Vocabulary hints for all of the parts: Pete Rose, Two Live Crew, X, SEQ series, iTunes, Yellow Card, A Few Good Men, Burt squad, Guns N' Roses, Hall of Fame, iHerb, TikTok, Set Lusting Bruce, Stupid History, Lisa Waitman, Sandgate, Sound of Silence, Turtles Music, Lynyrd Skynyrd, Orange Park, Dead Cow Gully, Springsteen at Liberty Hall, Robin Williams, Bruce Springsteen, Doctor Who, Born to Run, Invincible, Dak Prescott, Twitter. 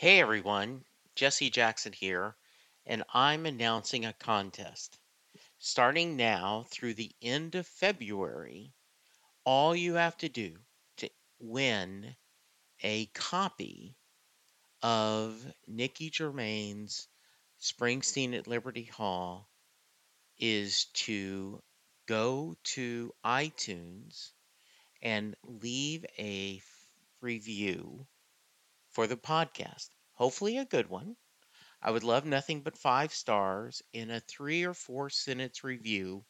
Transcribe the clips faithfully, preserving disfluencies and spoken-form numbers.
Hey everyone, Jesse Jackson here, and I'm announcing a contest. Starting now through the end of February, all you have to do to win a copy of Nikki Germain's Springsteen at Liberty Hall is to go to iTunes and leave a f- review for the podcast, hopefully a good one. I would love nothing but five stars in a three or four sentence review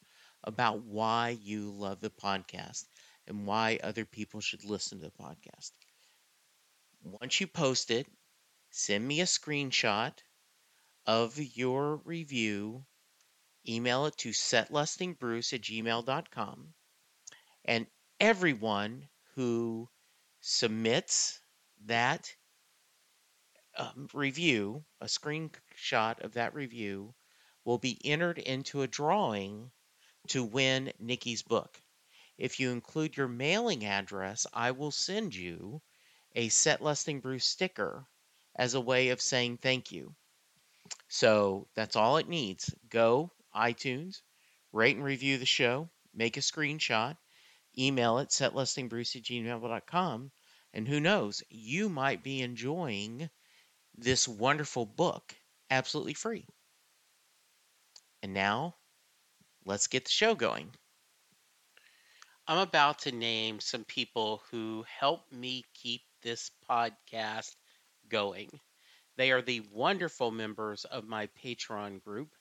about why you love the podcast and why other people should listen to the podcast. Once you post it, send me a screenshot of your review, email it to setlustingbruce at gmail dot com, and everyone who submits that Um, review, a screenshot of that review, will be entered into a drawing to win Nikki's book. If you include your mailing address, I will send you a Set Lusting Brew sticker as a way of saying thank you. So that's all it needs. Go iTunes, rate and review the show, make a screenshot, email it setlustingbrew at gmail dot com, and who knows, you might be enjoying this wonderful book, absolutely free. And now, let's get the show going. I'm about to name some people who help me keep this podcast going. They are the wonderful members of my Patreon group.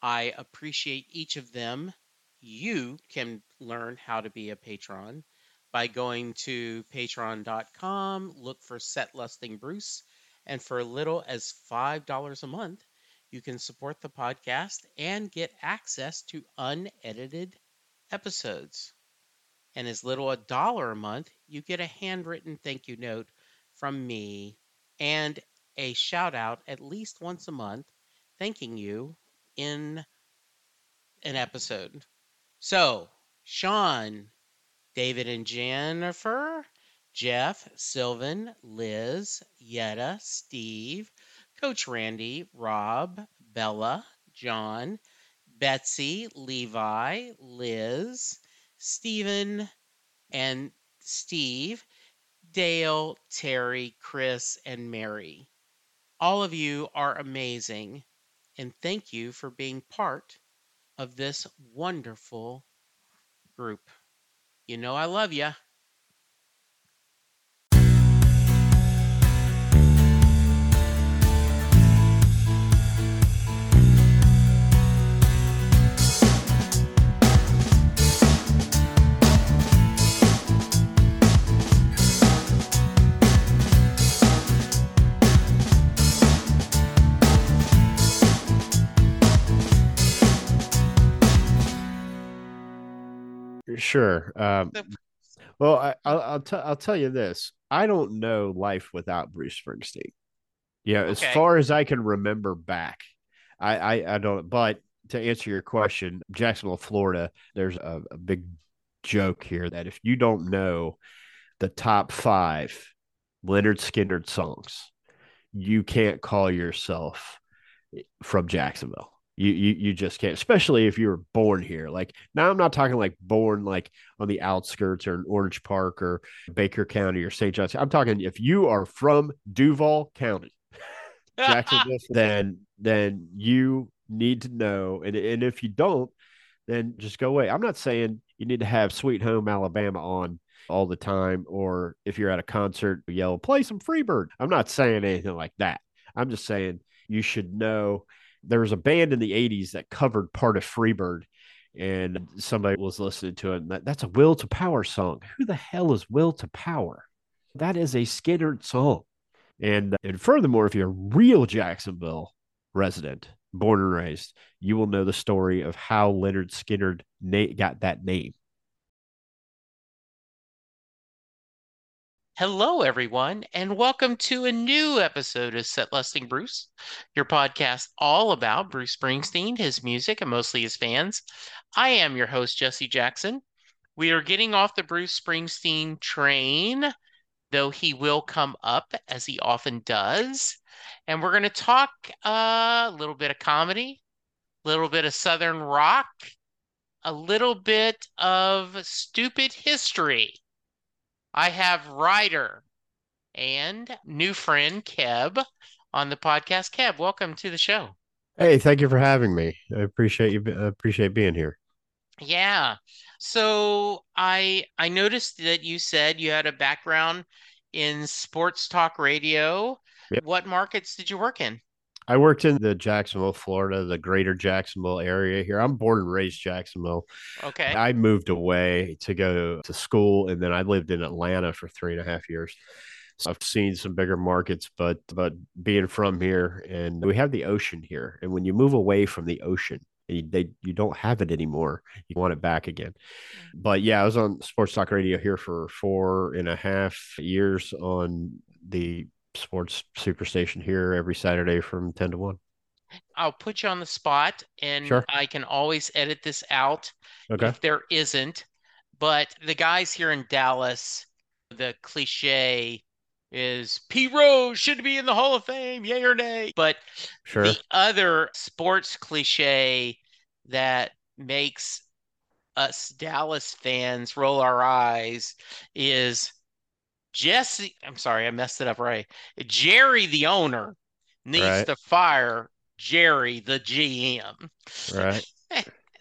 I appreciate each of them. You can learn how to be a patron by going to patreon dot com, look for Set Lusting Bruce, and for as little as five dollars a month, you can support the podcast and get access to unedited episodes. And as little as a dollar a month, you get a handwritten thank you note from me and a shout out at least once a month thanking you in an episode. So, Sean, David and Jennifer, Jeff, Sylvan, Liz, Yetta, Steve, Coach Randy, Rob, Bella, John, Betsy, Levi, Liz, Stephen, and Steve, Dale, Terry, Chris, and Mary. All of you are amazing, and thank you for being part of this wonderful group. You know I love you. Sure. Um, well, I, I'll I'll, t- I'll tell you this. I don't know life without Bruce Springsteen. Yeah, okay. As far as I can remember back, I, I, I don't. But to answer your question, Jacksonville, Florida, there's a, a big joke here that if you don't know the top five Lynyrd Skynyrd songs, you can't call yourself from Jacksonville. You, you you just can't, especially if you were born here. Like, now I'm not talking like born like on the outskirts or in Orange Park or Baker County or Saint John's. I'm talking if you are from Duval County, Jacksonville, then then you need to know. And, and if you don't, then just go away. I'm not saying you need to have Sweet Home Alabama on all the time, or if you're at a concert, yell, play some Freebird. I'm not saying anything like that. I'm just saying you should know. There was a band in the eighties that covered part of Freebird, and somebody was listening to it. And that, that's a Will to Power song. Who the hell is Will to Power? That is a Skynyrd song. And, and furthermore, if you're a real Jacksonville resident, born and raised, you will know the story of how Lynyrd Skynyrd na- got that name. Hello, everyone, and welcome to a new episode of Set Lusting Bruce, your podcast all about Bruce Springsteen, his music, and mostly his fans. I am your host, Jesse Jackson. We are getting off the Bruce Springsteen train. though he will come up as he often does. And we're going to talk uh, a little bit of comedy, a little bit of Southern rock, a little bit of stupid history. I have Ryder and new friend Keb on the podcast. Keb, welcome to the show. Hey, thank you for having me. I appreciate you. I appreciate being here. Yeah. So I I noticed that you said you had a background in sports talk radio. Yep. What markets did you work in? I worked in the Jacksonville, Florida, the greater Jacksonville area here. I'm born and raised Jacksonville. Okay. I moved away to go to school, and then I lived in Atlanta for three and a half years. So I've seen some bigger markets, but, but being from here, and we have the ocean here. And when you move away from the ocean, You, they, you don't have it anymore. You want it back again. But yeah, I was on sports talk radio here for four and a half years on the sports superstation here every Saturday from ten to one. I'll put you on the spot, and sure. I can always edit this out okay. if there isn't. But the guys here in Dallas, the cliche is Pete Rose should be in the Hall of Fame, yay or nay. But sure. The other sports cliche that makes us Dallas fans roll our eyes is Jesse. I'm sorry, I messed it up right. Jerry, the owner, needs right. to fire Jerry, the G M. Right.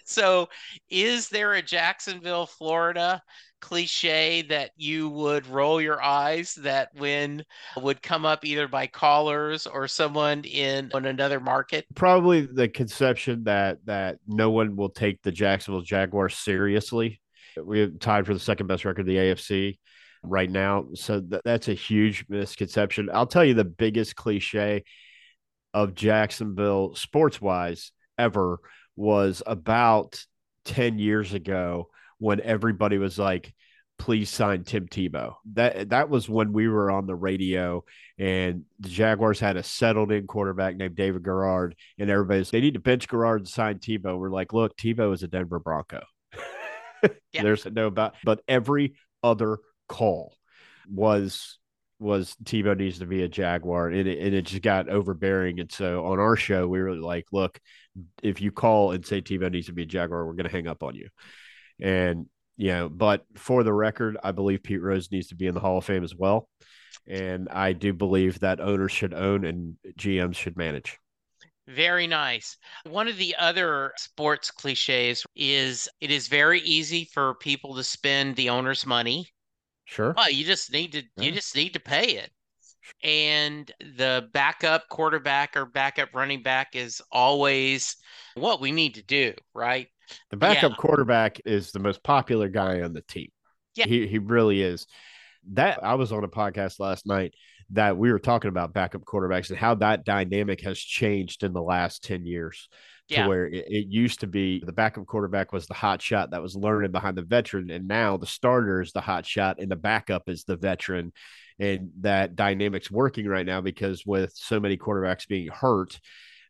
So is there a Jacksonville, Florida cliche that you would roll your eyes that when would come up either by callers or someone in on another market? Probably the conception that that no one will take the Jacksonville Jaguars seriously. We're tied for the second best record of the A F C right now. So th- that's a huge misconception. I'll tell you the biggest cliche of Jacksonville sports-wise ever was about ten years ago when everybody was like, please sign Tim Tebow. That that was when we were on the radio, and the Jaguars had a settled-in quarterback named David Garrard, and everybody's, they need to bench Garrard and sign Tebow. We're like, look, Tebow is a Denver Bronco. Yeah. There's no about, but every other call was was Tebow needs to be a Jaguar, and it, and it just got overbearing. And so on our show, we were like, look, if you call and say Tebow needs to be a Jaguar, we're going to hang up on you. And, you know, but for the record, I believe Pete Rose needs to be in the Hall of Fame as well. And I do believe that owners should own and G Ms should manage. Very nice. One of the other sports cliches is it is very easy for people to spend the owner's money. Sure. Well, you just need to, yeah. you just need to pay it. And the backup quarterback or backup running back is always what we need to do, right? The backup yeah. quarterback is the most popular guy on the team. Yeah. He he really is. That I was on a podcast last night that we were talking about backup quarterbacks and how that dynamic has changed in the last ten years yeah. to where it, it used to be the backup quarterback was the hot shot that was learning behind the veteran. And now the starter is the hot shot and the backup is the veteran. And that dynamic's working right now because with so many quarterbacks being hurt.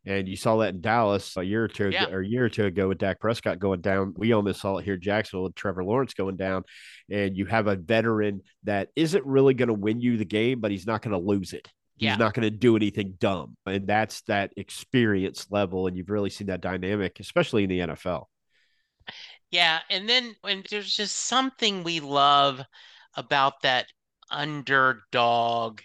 And you saw that in Dallas a year or two yeah. or a year or two ago with Dak Prescott going down. We almost saw it here in Jacksonville with Trevor Lawrence going down. And you have a veteran that isn't really going to win you the game, but he's not going to lose it. Yeah. He's not going to do anything dumb. And that's that experience level. And you've really seen that dynamic, especially in the N F L. Yeah. And then when there's just something we love about that underdog.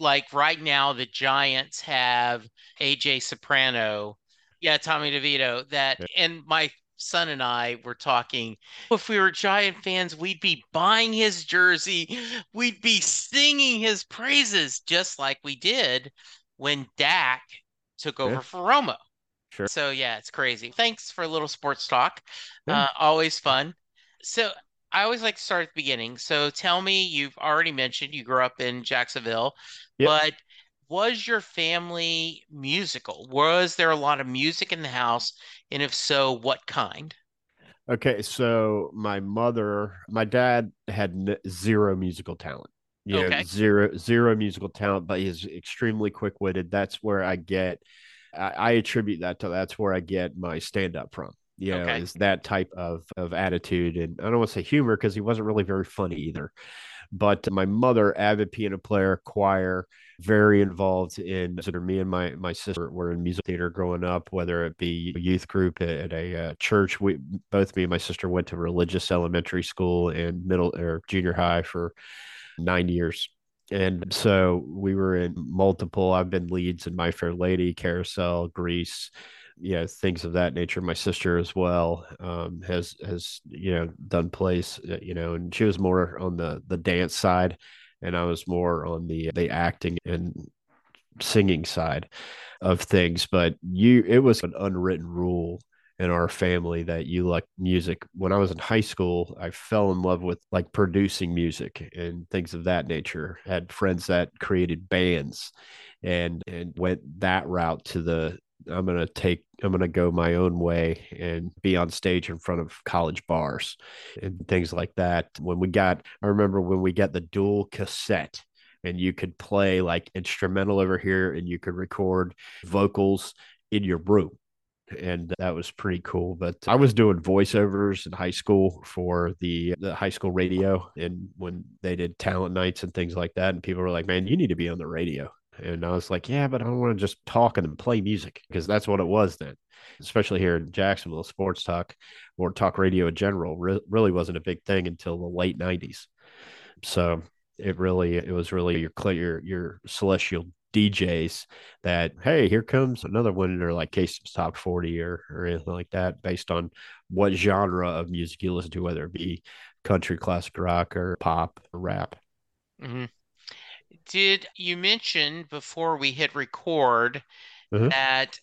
Like right now, the Giants have A J Soprano. Yeah, Tommy DeVito. That and my son and I were talking. If we were Giant fans, we'd be buying his jersey. We'd be singing his praises, just like we did when Dak took over yeah. for Romo. Sure. So yeah, it's crazy. Thanks for a little sports talk. Yeah. Uh, always fun. So. I always like to start at the beginning. So tell me, you've already mentioned you grew up in Jacksonville, yep. but was your family musical? Was there a lot of music in the house? And if so, what kind? Okay. So my mother, my dad had zero musical talent, you okay. know, zero, zero musical talent, but he's extremely quick-witted. That's where I get, I, I attribute that to, that's where I get my stand-up from. You know, okay. is that type of, of attitude. And I don't want to say humor because he wasn't really very funny either. But my mother, avid piano player, choir, very involved in sort of me and my my sister were in music theater growing up, whether it be a youth group at a uh, church. We both, me and my sister, went to religious elementary school and middle or junior high for nine years. And so we were in multiple, I've been leads in My Fair Lady, Carousel, Grease, you know, things of that nature. My sister as well um, has, has, you know, done plays, you know, and she was more on the the dance side and I was more on the the acting and singing side of things. But you, it was an unwritten rule in our family that you like music. When I was in high school, I fell in love with like producing music and things of that nature. I had friends that created bands and and went that route to the, I'm going to take, I'm going to go my own way and be on stage in front of college bars and things like that. When we got, I remember when we got the dual cassette and you could play like instrumental over here and you could record vocals in your room. And that was pretty cool. But I was doing voiceovers in high school for the, the high school radio. And when they did talent nights and things like that, and people were like, man, you need to be on the radio. And I was like, yeah, but I don't want to just talk and play music, because that's what it was then, especially here in Jacksonville. Sports talk or talk radio in general re- really wasn't a big thing until the late nineties. So it really, it was really your your, your celestial D Js that, hey, here comes another one, or like K-Stab's Top forty or, or anything like that, based on what genre of music you listen to, whether it be country, classic rock, or pop, or rap. Mm-hmm. Did you mention before we hit record mm-hmm. that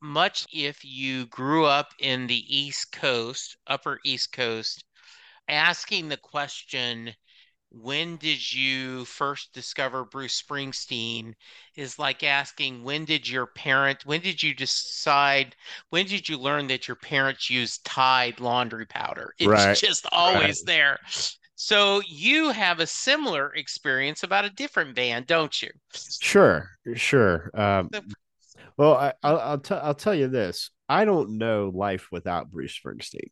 much if you grew up in the East Coast, Upper East Coast, asking the question, when did you first discover Bruce Springsteen, is like asking, when did your parent, when did you decide, when did you learn that your parents used Tide laundry powder? It's right. just always right. there. So you have a similar experience about a different band, don't you? Sure, sure. Um, well, I, I'll, I'll, t- I'll tell you this. I don't know life without Bruce Springsteen.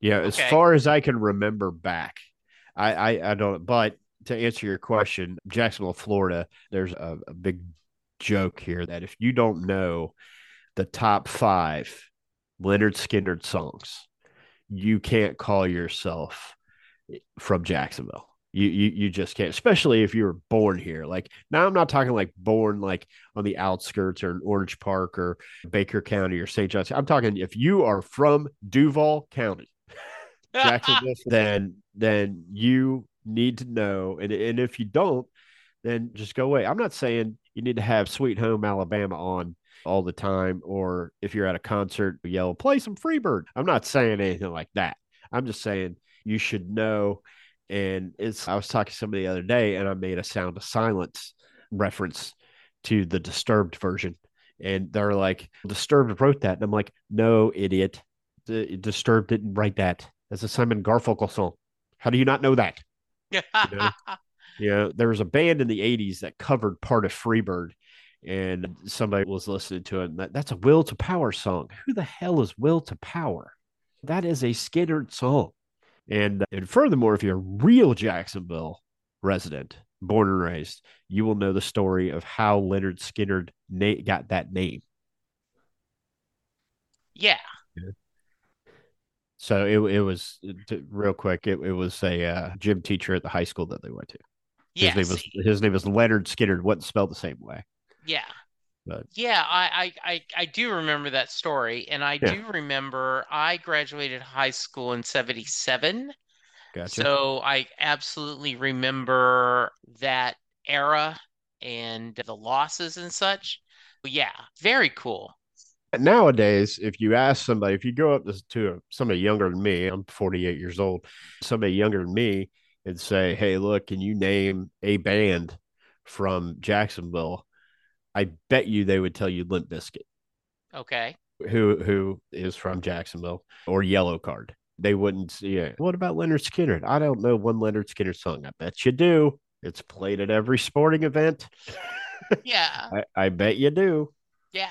Yeah, okay. As far as I can remember back. I, I, I don't, but to answer your question, Jacksonville, Florida, there's a, a big joke here that if you don't know the top five Lynyrd Skynyrd songs, you can't call yourself from Jacksonville. You, you, you just can't, especially if you were born here. Like now I'm not talking like born, like on the outskirts or in Orange Park or Baker County or Saint John's. I'm talking, if you are from Duval County, Jacksonville, then then you need to know. And, and if you don't, then just go away. I'm not saying you need to have Sweet Home Alabama on all the time, or if you're at a concert, yell, play some Freebird. I'm not saying anything like that. I'm just saying you should know. And it's, I was talking to somebody the other day and I made a Sound of Silence reference to the Disturbed version. And they're like, Disturbed wrote that. And I'm like, no, idiot. D- Disturbed didn't write that. That's a Simon Garfunkel song. How do you not know that? Yeah. You know? You know, there was a band in the eighties that covered part of Freebird and somebody was listening to it. And that, that's a Will to Power song. Who the hell is Will to Power? That is a Skynyrd song. And, and furthermore, if you're a real Jacksonville resident, born and raised, you will know the story of how Lynyrd Skynyrd na- got that name. Yeah. yeah. So it it was, to, real quick, it, it was a uh, gym teacher at the high school that they went to. Yes. His name was, his name was Lynyrd Skynyrd, wasn't spelled the same way. Yeah. But. Yeah, I, I, I do remember that story. And I yeah. do remember I graduated high school in seventy-seven. Gotcha. So I absolutely remember that era and the losses and such. But yeah, very cool. Nowadays, if you ask somebody, if you go up to somebody younger than me, I'm forty-eight years old, somebody younger than me, and say, hey, look, can you name a band from Jacksonville? I bet you they would tell you Limp Bizkit. Okay. Who who is from Jacksonville, or Yellow Card. They wouldn't see it. What about Lynyrd Skynyrd? I don't know one Lynyrd Skynyrd song. I bet you do. It's played at every sporting event. Yeah. I, I bet you do. Yeah.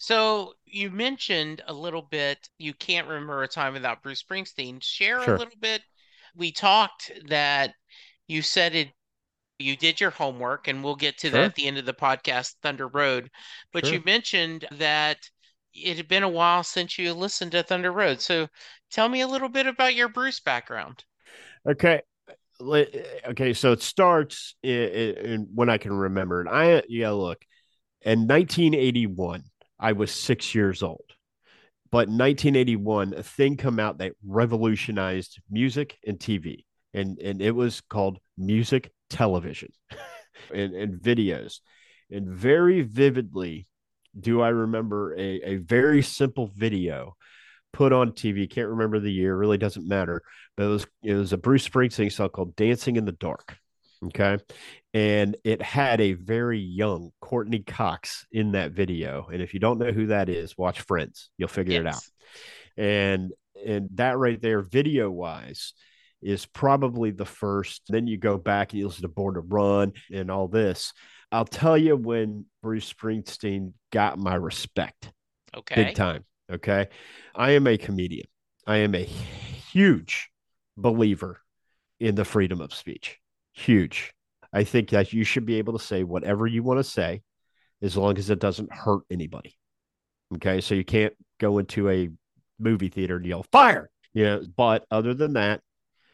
So you mentioned a little bit, you can't remember a time without Bruce Springsteen. Share sure. a little bit. We talked that you said it, you did your homework, and we'll get to sure. that at the end of the podcast, Thunder Road. But sure. you mentioned that it had been a while since you listened to Thunder Road. So tell me a little bit about your Bruce background. Okay. Okay. So it starts in, in, when I can remember. And I, yeah, look, in nineteen eighty-one, I was six years old, but in nineteen eighty-one, a thing came out that revolutionized music and T V, and, and it was called music television and, and videos. And very vividly do I remember a, a very simple video put on T V. Can't remember the year, really doesn't matter, but it was, it was a Bruce Springsteen song called Dancing in the Dark. Okay. And it had a very young Courtney Cox in that video. And if you don't know who that is, watch Friends. You'll figure yes. it out. And and that right there, video wise, is probably the first. Then you go back and you listen to Born to Run and all this. I'll tell you when Bruce Springsteen got my respect. Okay. Big time. Okay. I am a comedian. I am a huge believer in the freedom of speech. Huge. I think that you should be able to say whatever you want to say as long as it doesn't hurt anybody. Okay. So you can't go into a movie theater and yell fire. You know, but other than that,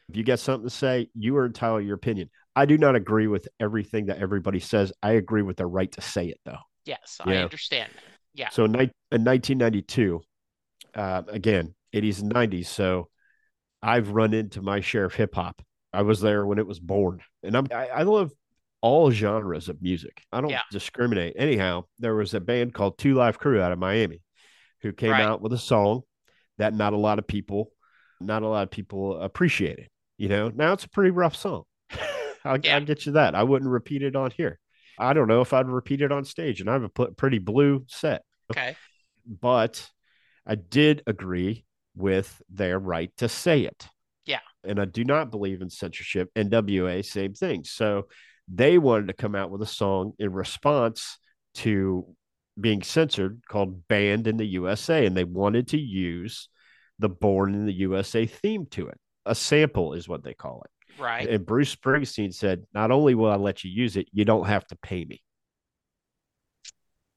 if you got something to say, you are entitled to your opinion. I do not agree with everything that everybody says. I agree with the right to say it though. Yes. You I know? understand. Yeah. So in, in nineteen ninety-two, uh, again, eighties and nineties. So I've run into my share of hip hop. I was there when it was born, and I'm, I, I love all genres of music. I don't yeah. discriminate. Anyhow, there was a band called Two Live Crew out of Miami who came right. out with a song that not a lot of people, not a lot of people appreciated, you know, now it's a pretty rough song. I'll, yeah. I'll get you that. I wouldn't repeat it on here. I don't know if I'd repeat it on stage, and I have a pretty blue set, okay, but I did agree with their right to say it. Yeah. And I do not believe in censorship. N W A, same thing. So they wanted to come out with a song in response to being censored called Banned in the U S A. And they wanted to use the Born in the U S A theme to it. A sample is what they call it. Right. And Bruce Springsteen said, not only will I let you use it, you don't have to pay me.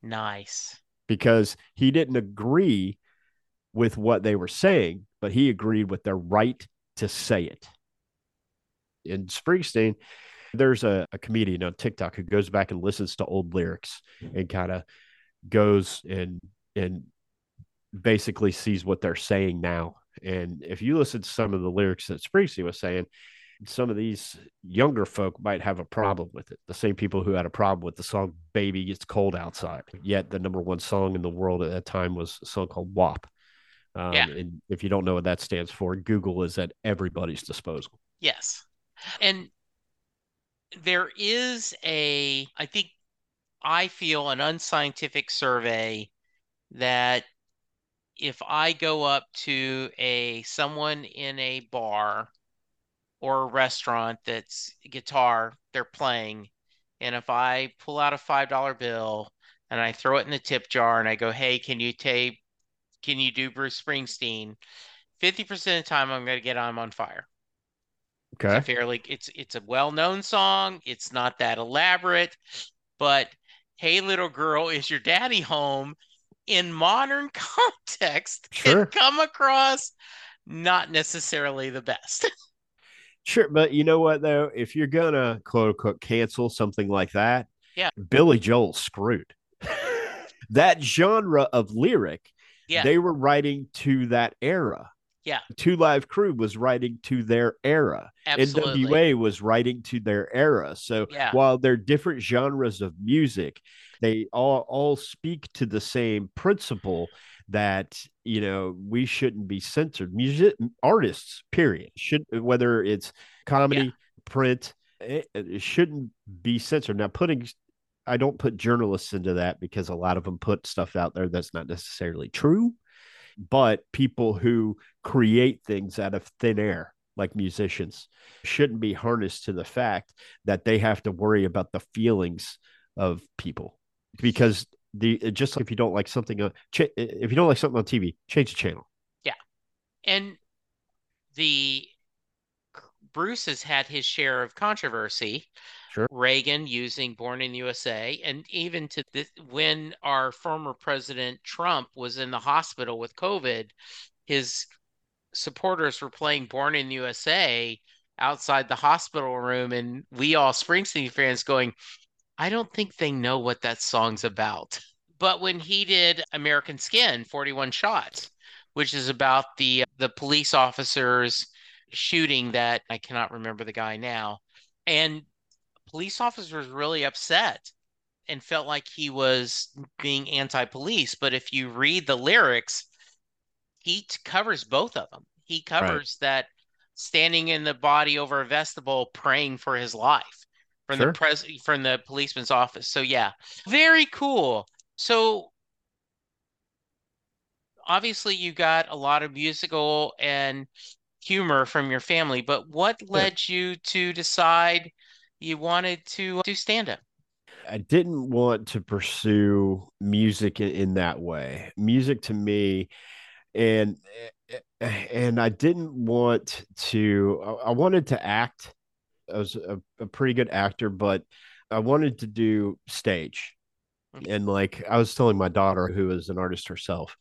Nice. Because he didn't agree with what they were saying, but he agreed with their right to say it. In Springsteen, there's a, a comedian on TikTok who goes back and listens to old lyrics and kind of goes and and basically sees what they're saying now. And if you listen to some of the lyrics that Springsteen was saying, some of these younger folk might have a problem with it. The same people who had a problem with the song Baby It's Cold Outside. Yet the number one song in the world at that time was a song called W A P. Um, yeah. And if you don't know what that stands for, Google is at everybody's disposal. Yes. And there is a, I think, I feel an unscientific survey that if I go up to a someone in a bar or a restaurant that's guitar, they're playing, and if I pull out a five dollar bill and I throw it in the tip jar and I go, hey, can you tape, can you do Bruce Springsteen? fifty percent of the time I'm going to get I'm on fire. Okay. It's a fairly, it's, it's a well-known song. It's not that elaborate, but hey, little girl, is your daddy home? In modern context, sure, can come across not necessarily the best. Sure, but you know what, though? If you're going to, quote, unquote, cancel something like that, yeah, Billy Joel screwed. That genre of lyric, yeah, they were writing to that era. Yeah. Two Live Crew was writing to their era. Absolutely. N W A was writing to their era. So yeah, while they're different genres of music, they all, all speak to the same principle that, you know, we shouldn't be censored. Music artists, period, should, whether it's comedy, yeah, print, it, it shouldn't be censored. Now, putting, I don't put journalists into that because a lot of them put stuff out there that's not necessarily true, but people who create things out of thin air, like musicians, shouldn't be harnessed to the fact that they have to worry about the feelings of people. Because the just like if you don't like something, on, if you don't like something on T V, change the channel. Yeah, and the Bruce has had his share of controversy. Sure, Reagan using "Born in the U S A," and even to this, when our former president Trump was in the hospital with COVID, his supporters were playing "Born in the U S A" outside the hospital room, and we all Springsteen fans going, I don't think they know what that song's about. But when he did American Skin, forty-one shots, which is about the the police officers shooting that, I cannot remember the guy now, and police officers really upset and felt like he was being anti-police. But if you read the lyrics, he covers both of them. He covers, right, that standing in the body over a vestibule praying for his life. From, sure, the pres- from the policeman's office. So, yeah, very cool. So, obviously, you got a lot of musical and humor from your family, but what led, yeah, you to decide you wanted to do stand-up? I didn't want to pursue music in that way. Music to me, and and I didn't want to, I wanted to act. I was a, a pretty good actor, but I wanted to do stage. Okay. And like I was telling my daughter, who is an artist herself,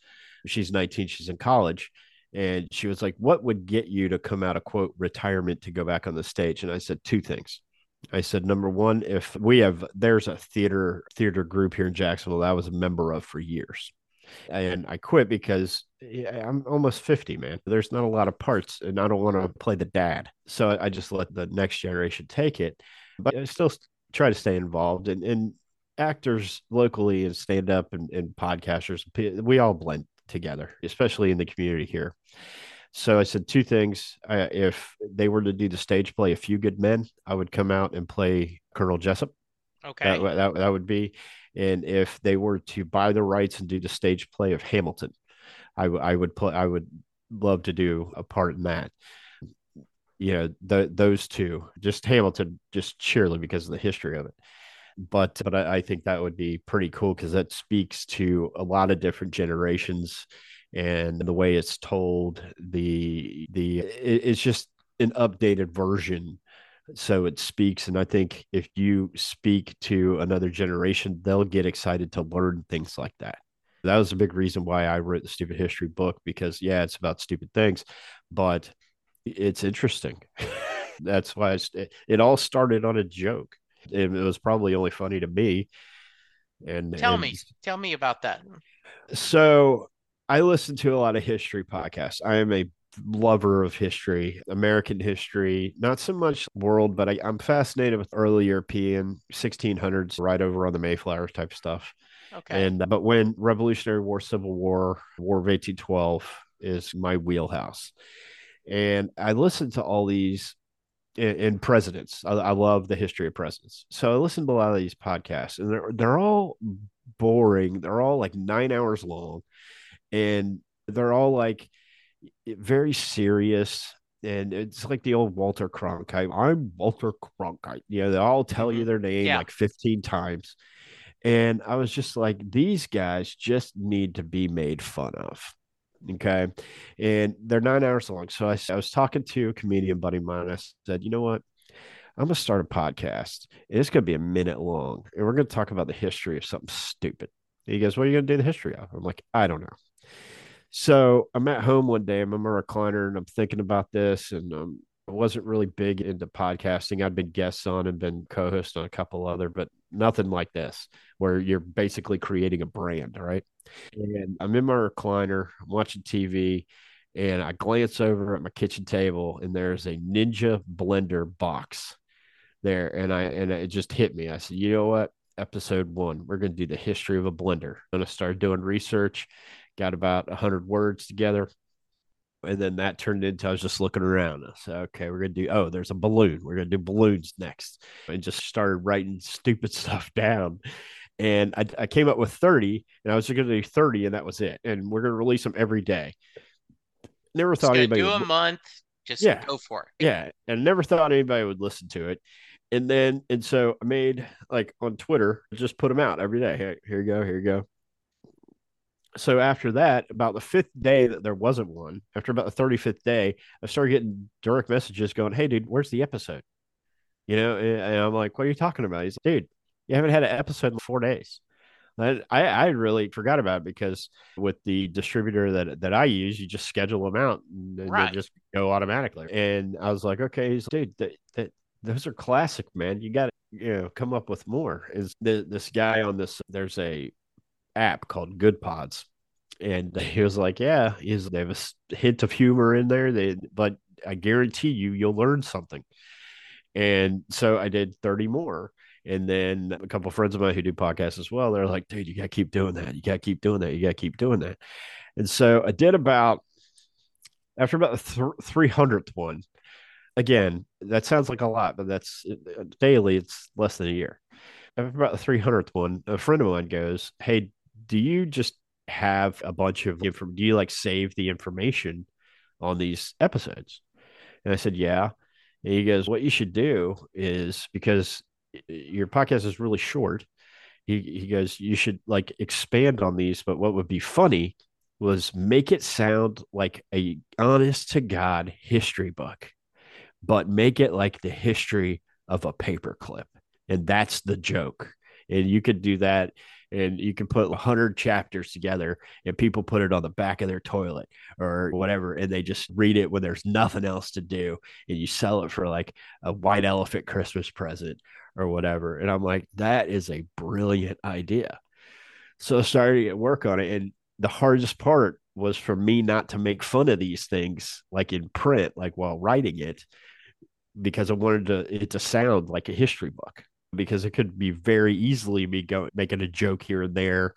she's nineteen, she's in college. And she was like, what would get you to come out of, quote, retirement to go back on the stage? And I said, two things. I said, number one, if we have, there's a theater, theater group here in Jacksonville that I was a member of for years. And I quit because I'm almost fifty, man. There's not a lot of parts, and I don't want to play the dad. So I just let the next generation take it. But I still try to stay involved. And, and actors locally and stand-up and, and podcasters, we all blend together, especially in the community here. So I said two things. Uh, if they were to do the stage play, A Few Good Men, I would come out and play Colonel Jessup. Okay. That, that, that would be. And if they were to buy the rights and do the stage play of Hamilton, I, w- I would play. I would love to do a part in that. You know, the, those two, just Hamilton, just surely because of the history of it. But but I, I think that would be pretty cool because that speaks to a lot of different generations and the way it's told. The the it, it's just an updated version. So it speaks. And I think if you speak to another generation, they'll get excited to learn things like that. That was a big reason why I wrote the Stupid History book, because, yeah, it's about stupid things, but it's interesting. That's why it, it all started on a joke. It, it was probably only funny to me. And tell and, me, tell me about that. So I listen to a lot of history podcasts. I am a lover of history, American history, not so much world, but I, I'm fascinated with early European sixteen hundreds, right over on the Mayflower type stuff. Okay. And but when Revolutionary War, Civil War, War of eighteen twelve, is my wheelhouse. And I listened to all these in, in presidents. I, I love the history of presidents. So I listened to a lot of these podcasts, and they're, they're all boring. They're all like nine hours long, and they're all like very serious. And it's like the old Walter Cronkite. I'm Walter Cronkite. You know, they all tell you their name yeah. like fifteen times. And I was just like, these guys just need to be made fun of. Okay. And they're nine hours long. So I, I was talking to a comedian buddy of mine. I said, you know what? I'm going to start a podcast. And it's going to be a minute long. And we're going to talk about the history of something stupid. And he goes, what are you going to do the history of? I'm like, I don't know. So I'm at home one day, I'm in my recliner, and I'm thinking about this, and um, I wasn't really big into podcasting. I'd been guests on and been co-host on a couple other, but nothing like this, where you're basically creating a brand, right? And I'm in my recliner, I'm watching T V, and I glance over at my kitchen table, and there's a Ninja blender box there, and I and it just hit me. I said, you know what? Episode one, we're going to do the history of a blender. I'm going to start doing research. Got about one hundred words together. And then that turned into, I was just looking around. I said, okay, we're going to do, oh, there's a balloon. We're going to do balloons next. And just started writing stupid stuff down. And I, I came up with thirty, and I was going to do thirty, and that was it. And we're going to release them every day. Never just thought anybody do would, a month. Just yeah, go for it. Yeah. And never thought anybody would listen to it. And then, and so I made, like on Twitter, just put them out every day. Hey, here you go, here you go. So after that, about the fifth day that there wasn't one, after about the thirty-fifth day, I started getting direct messages going, hey, dude, where's the episode? You know, and, and I'm like, what are you talking about? He's like, dude, you haven't had an episode in four days. I, I really forgot about it because with the distributor that, that I use, you just schedule them out and they right. just go automatically. And I was like, okay, he's like, dude, that, that, those are classic, man. You got to, you know, come up with more. Is the, this guy on this, there's a app called Good Pods, and he was like, yeah, is they have a hint of humor in there, they but I guarantee you you'll learn something. And so I did thirty more, and then a couple of friends of mine who do podcasts as well, they're like, dude, you gotta keep doing that, you gotta keep doing that, you gotta keep doing that. And so I did about after about the three hundredth one. Again, that sounds like a lot, but that's daily, it's less than a year. After about the three hundredth one, a friend of mine goes, hey, do you just have a bunch of, do you like save the information on these episodes? And I said, yeah. And he goes, what you should do is, because your podcast is really short. He, he goes, you should like expand on these, but what would be funny was make it sound like a honest to God history book, but make it like the history of a paperclip. And that's the joke. And you could do that. And you can put one hundred chapters together, and people put it on the back of their toilet or whatever, and they just read it when there's nothing else to do, and you sell it for like a white elephant Christmas present or whatever. And I'm like, that is a brilliant idea. So I started to get work on it. And the hardest part was for me not to make fun of these things, like in print, like while writing it, because I wanted to, it to sound like a history book. Because it could be very easily me going making a joke here and there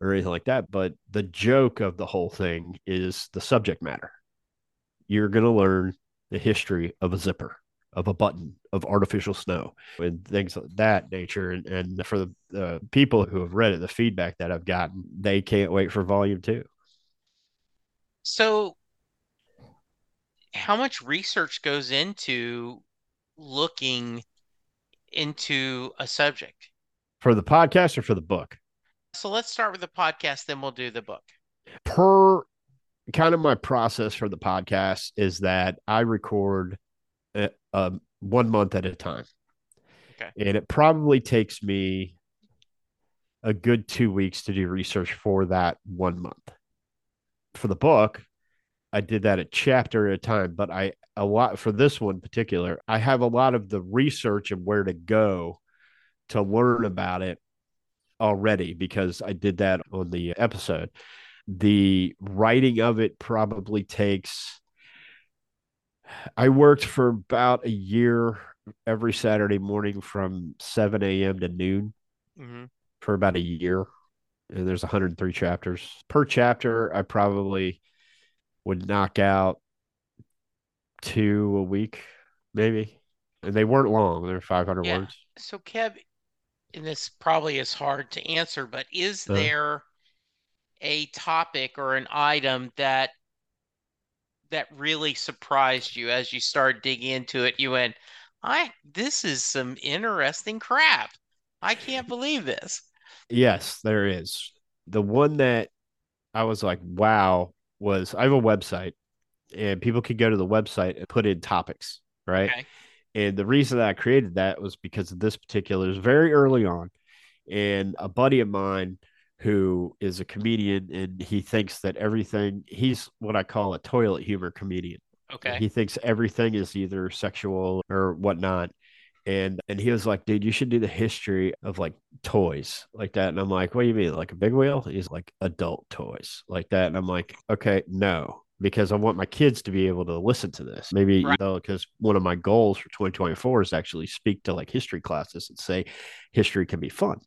or anything like that. But the joke of the whole thing is the subject matter. You're going to learn the history of a zipper, of a button, of artificial snow, and things of that nature. And, and for the uh, people who have read it, the feedback that I've gotten, they can't wait for volume two. So how much research goes into looking into a subject for the podcast or for the book? So let's start with the podcast, then we'll do the book. Per kind of my process for the podcast is that I record uh, um, one month at a time. Okay. And it probably takes me a good two weeks to do research for that one month. For the book, I did that a chapter at a time, but I, a lot for this one in particular, I have a lot of the research and where to go to learn about it already, because I did that on the episode. The writing of it probably takes, I worked for about a year every Saturday morning from seven a.m. to noon mm-hmm. for about a year. And there's one hundred three chapters per chapter. I probably would knock out two a week, maybe. And they weren't long. They were five hundred yeah. words. So, Kev, and this probably is hard to answer, but is uh-huh. there a topic or an item that that really surprised you as you started digging into it? You went, I this is some interesting crap. I can't believe this. Yes, there is. The one that I was like, wow, was I have a website, and people could go to the website and put in topics, right? Okay. And the reason that I created that was because of this particular, is very early on. And a buddy of mine who is a comedian, and he thinks that everything, he's what I call a toilet humor comedian. Okay. And he thinks everything is either sexual or whatnot. And and he was like, dude, you should do the history of like toys like that. And I'm like, what do you mean? Like a big wheel? He's like, adult toys like that. And I'm like, okay, no, because I want my kids to be able to listen to this. Maybe, right. you know, because one of my goals for twenty twenty-four is to actually speak to like history classes and say history can be fun.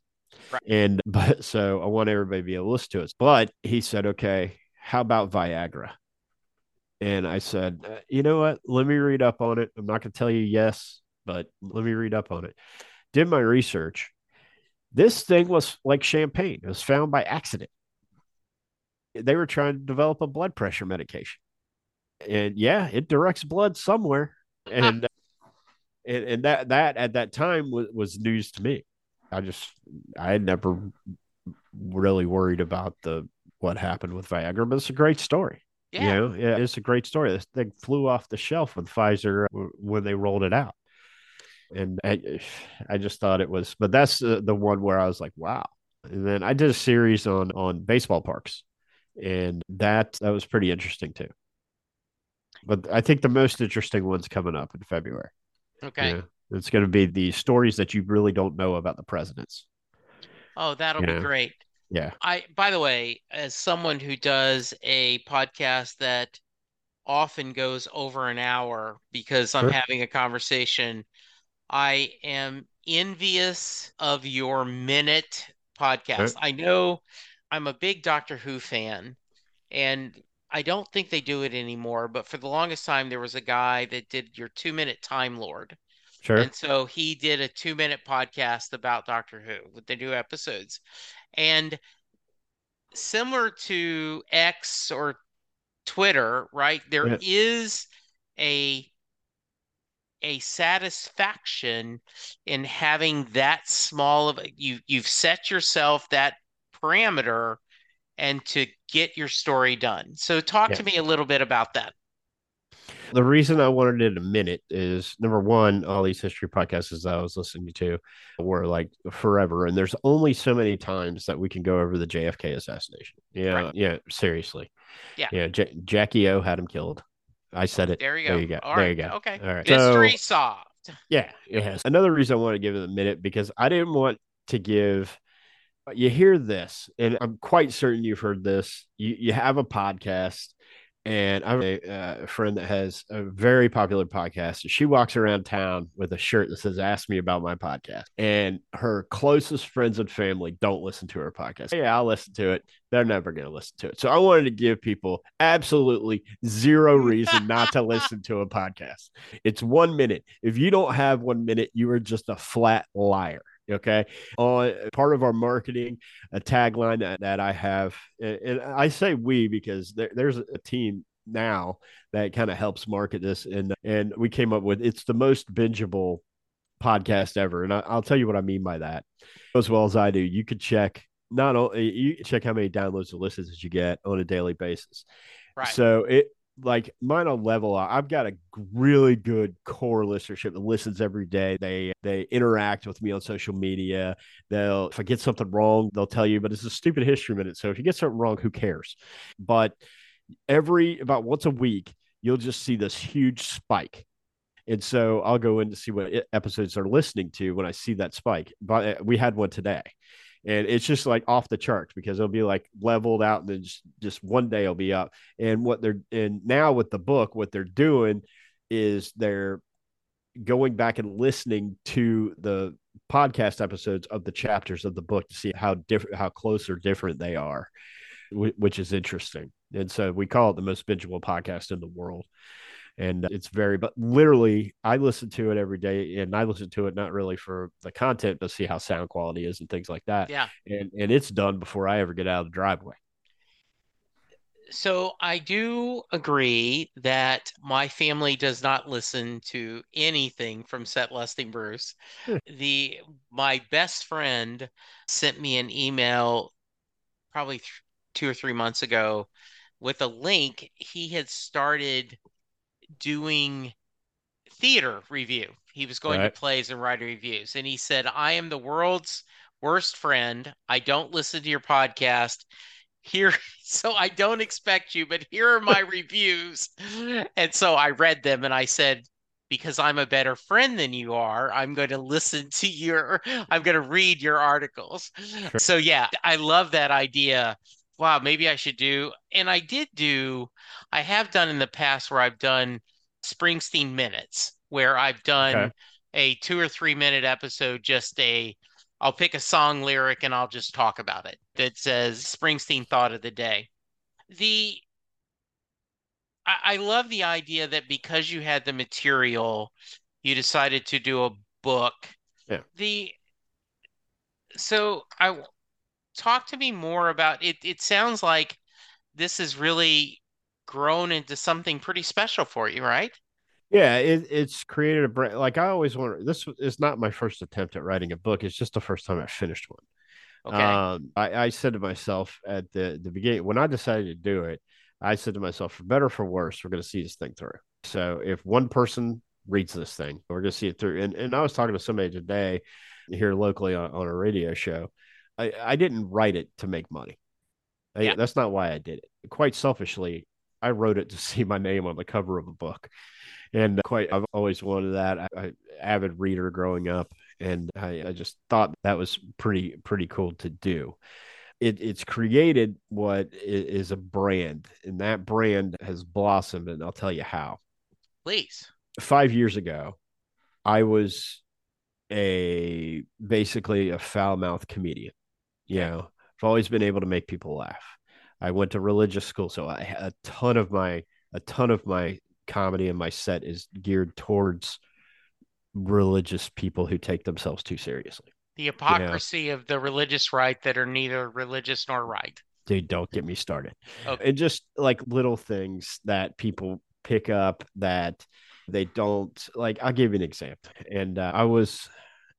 Right. And but so I want everybody to be able to listen to it. But he said, okay, how about Viagra? And I said, uh, you know what? Let me read up on it. I'm not going to tell you yes, but let me read up on it. Did my research. This thing was like champagne. It was found by accident. They were trying to develop a blood pressure medication. And yeah, it directs blood somewhere. And and, and that, that at that time was, was news to me. I just, I had never really worried about the what happened with Viagra, but it's a great story. Yeah. You know, yeah, it's a great story. This thing flew off the shelf when Pfizer, when they rolled it out. And I, I just thought it was, but that's the, the one where I was like, wow. And then I did a series on, on baseball parks, and that, that was pretty interesting too. But I think the most interesting one's coming up in February. Okay. Yeah. It's going to be the stories that you really don't know about the presidents. Oh, that'll you know? be great. Yeah. I, by the way, as someone who does a podcast that often goes over an hour because I'm sure. having a conversation, I am envious of your minute podcast. Sure. I know I'm a big Doctor Who fan, and I don't think they do it anymore, but for the longest time, there was a guy that did your two minute Time Lord. Sure. And so he did a two-minute podcast about Doctor Who with the new episodes. And similar to X or Twitter, right, there yeah. is a a satisfaction in having that small of a, you you've set yourself that parameter and to get your story done. So talk yeah. to me a little bit about that. The reason I wanted it a minute is, number one, all these history podcasts that I was listening to were like forever. And there's only so many times that we can go over the J F K assassination. Yeah. Right. Yeah. Seriously. Yeah. Yeah. J- Jackie O had him killed. I said it. There you go. There you go. All there right. you go. Okay. All right. Mystery so, solved. Yeah. It has. Another reason I wanted to give it a minute because I didn't want to give. You hear this, and I'm quite certain you've heard this. You, you have a podcast. And I have a uh, friend that has a very popular podcast. She walks around town with a shirt that says, ask me about my podcast. And her closest friends and family don't listen to her podcast. Yeah, I'll listen to it. They're never going to listen to it. So I wanted to give people absolutely zero reason not to listen to a podcast. It's one minute. If you don't have one minute, you are just a flat liar. Okay. On part of our marketing, a tagline that, that I have, and, and I say we because there, there's a team now that kind of helps market this, and and we came up with it's the most bingeable podcast ever, and I, I'll tell you what I mean by that. As well as I do, you could check not only you can check how many downloads and listens that you get on a daily basis. Right. So it. Like mine on level, I've got a really good core listenership that listens every day. They they interact with me on social media. They'll if I get something wrong, they'll tell you, but it's a stupid history minute. So if you get something wrong, who cares? But every about once a week, you'll just see this huge spike. And so I'll go in to see what episodes they're listening to when I see that spike. But we had one today. And it's just like off the charts because it'll be like leveled out and then just, just one day it'll be up. And what they're, and now with the book, what they're doing is they're going back and listening to the podcast episodes of the chapters of the book to see how different, how close or different they are, which is interesting. And so we call it the most bingeable podcast in the world. And it's very, but literally I listen to it every day, and I listen to it, not really for the content, but see how sound quality is and things like that. Yeah. And and it's done before I ever get out of the driveway. So I do agree that my family does not listen to anything from Seth Lesting-Bruce. The, my best friend sent me an email probably th- two or three months ago with a link. He had started doing theater review. He was going right. to plays and write reviews. And he said, I am the world's worst friend. I don't listen to your podcast. Here, so I don't expect you, but here are my reviews. And so I read them and I said, because I'm a better friend than you are, I'm going to listen to your, I'm going to read your articles. Sure. So yeah, I love that idea. Wow, maybe I should do, and I did do, I have done in the past where I've done Springsteen minutes, where I've done okay. a two or three minute episode, just a, I'll pick a song lyric and I'll just talk about it. That says Springsteen thought of the day. The, I, I love the idea that because you had the material, you decided to do a book. Yeah. The, so I talk to me more about it. It sounds like this has really grown into something pretty special for you, right? Yeah, it, it's created a brand. Like I always wonder, this is not my first attempt at writing a book. It's just the first time I finished one. Okay. Um, I, I said to myself at the, the beginning, when I decided to do it, I said to myself, for better or for worse, we're going to see this thing through. So if one person reads this thing, we're going to see it through. And and I was talking to somebody today here locally on, on a radio show. I, I didn't write it to make money. Yeah. I, that's not why I did it. Quite selfishly, I wrote it to see my name on the cover of a book. And quite, I've always wanted that. I, I avid reader growing up, and I, I just thought that was pretty, pretty cool to do. It, it's created what is a brand, and that brand has blossomed, and I'll tell you how. Please. Five years ago, I was a basically a foul-mouthed comedian. You know, I've always been able to make people laugh. I went to religious school, so I had a ton of my, a ton of my comedy and my set is geared towards religious people who take themselves too seriously. The hypocrisy, you know, of the religious right that are neither religious nor right. Dude, don't get me started. Okay. And just like little things that people pick up that they don't like. I'll give you an example. And uh, I was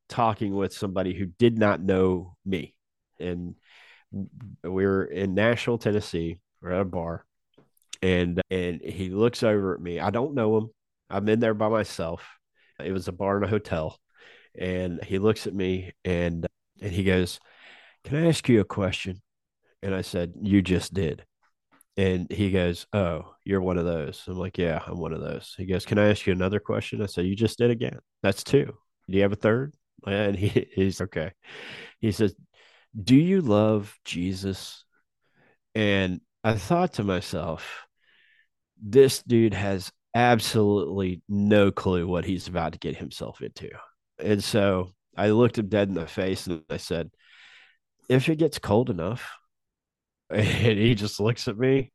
talking with somebody who did not know me, and we were in Nashville, Tennessee. We're at a bar, and and he looks over at me. I don't know him. I'm in there by myself. It was a bar in a hotel, and he looks at me and and he goes, "Can I ask you a question?" And I said, "You just did." And he goes, "Oh, you're one of those." I'm like, "Yeah, I'm one of those." He goes, "Can I ask you another question?" I said, "You just did again. That's two. Do you have a third?" And he, he's okay. He says, "Do you love Jesus?" And I thought to myself, this dude has absolutely no clue what he's about to get himself into. And so I looked him dead in the face and I said, "If it gets cold enough." And he just looks at me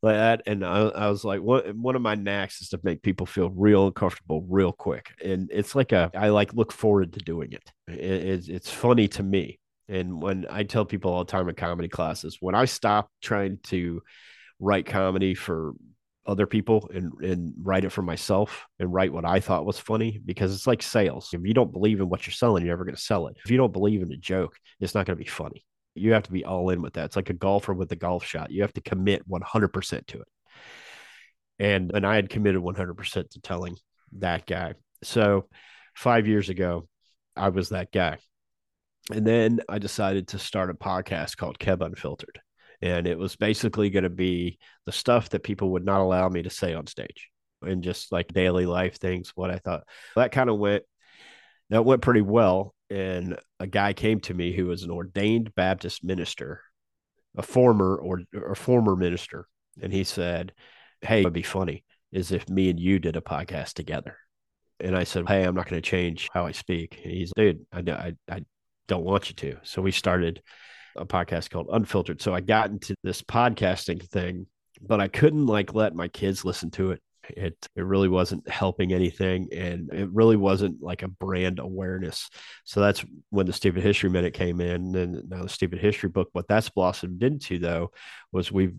like that. And I, I was like, what, one of my knacks is to make people feel real uncomfortable real quick. And it's like a, I like look forward to doing it. it it's, it's funny to me. And when I tell people all the time in comedy classes, when I stopped trying to write comedy for other people and, and write it for myself and write what I thought was funny, because it's like sales. If you don't believe in what you're selling, you're never going to sell it. If you don't believe in the joke, it's not going to be funny. You have to be all in with that. It's like a golfer with a golf shot. You have to commit one hundred percent to it. And, and I had committed one hundred percent to telling that guy. So five years ago, I was that guy. And then I decided to start a podcast called Kev Unfiltered. And it was basically going to be the stuff that people would not allow me to say on stage, and just like daily life things, what I thought. That kind of went, that went pretty well. And a guy came to me who was an ordained Baptist minister, a former or a former minister. And he said, "Hey, it'd be funny is if me and you did a podcast together." And I said, "Hey, I'm not going to change how I speak." And he's, "Dude, I, I, I, don't want you to." So we started a podcast called Unfiltered. So I got into this podcasting thing but I couldn't like let my kids listen to it. It it really wasn't helping anything, and it really wasn't like a brand awareness. So that's when the Stupid History Minute came in, and now the Stupid History book. What that's blossomed into, though, was we've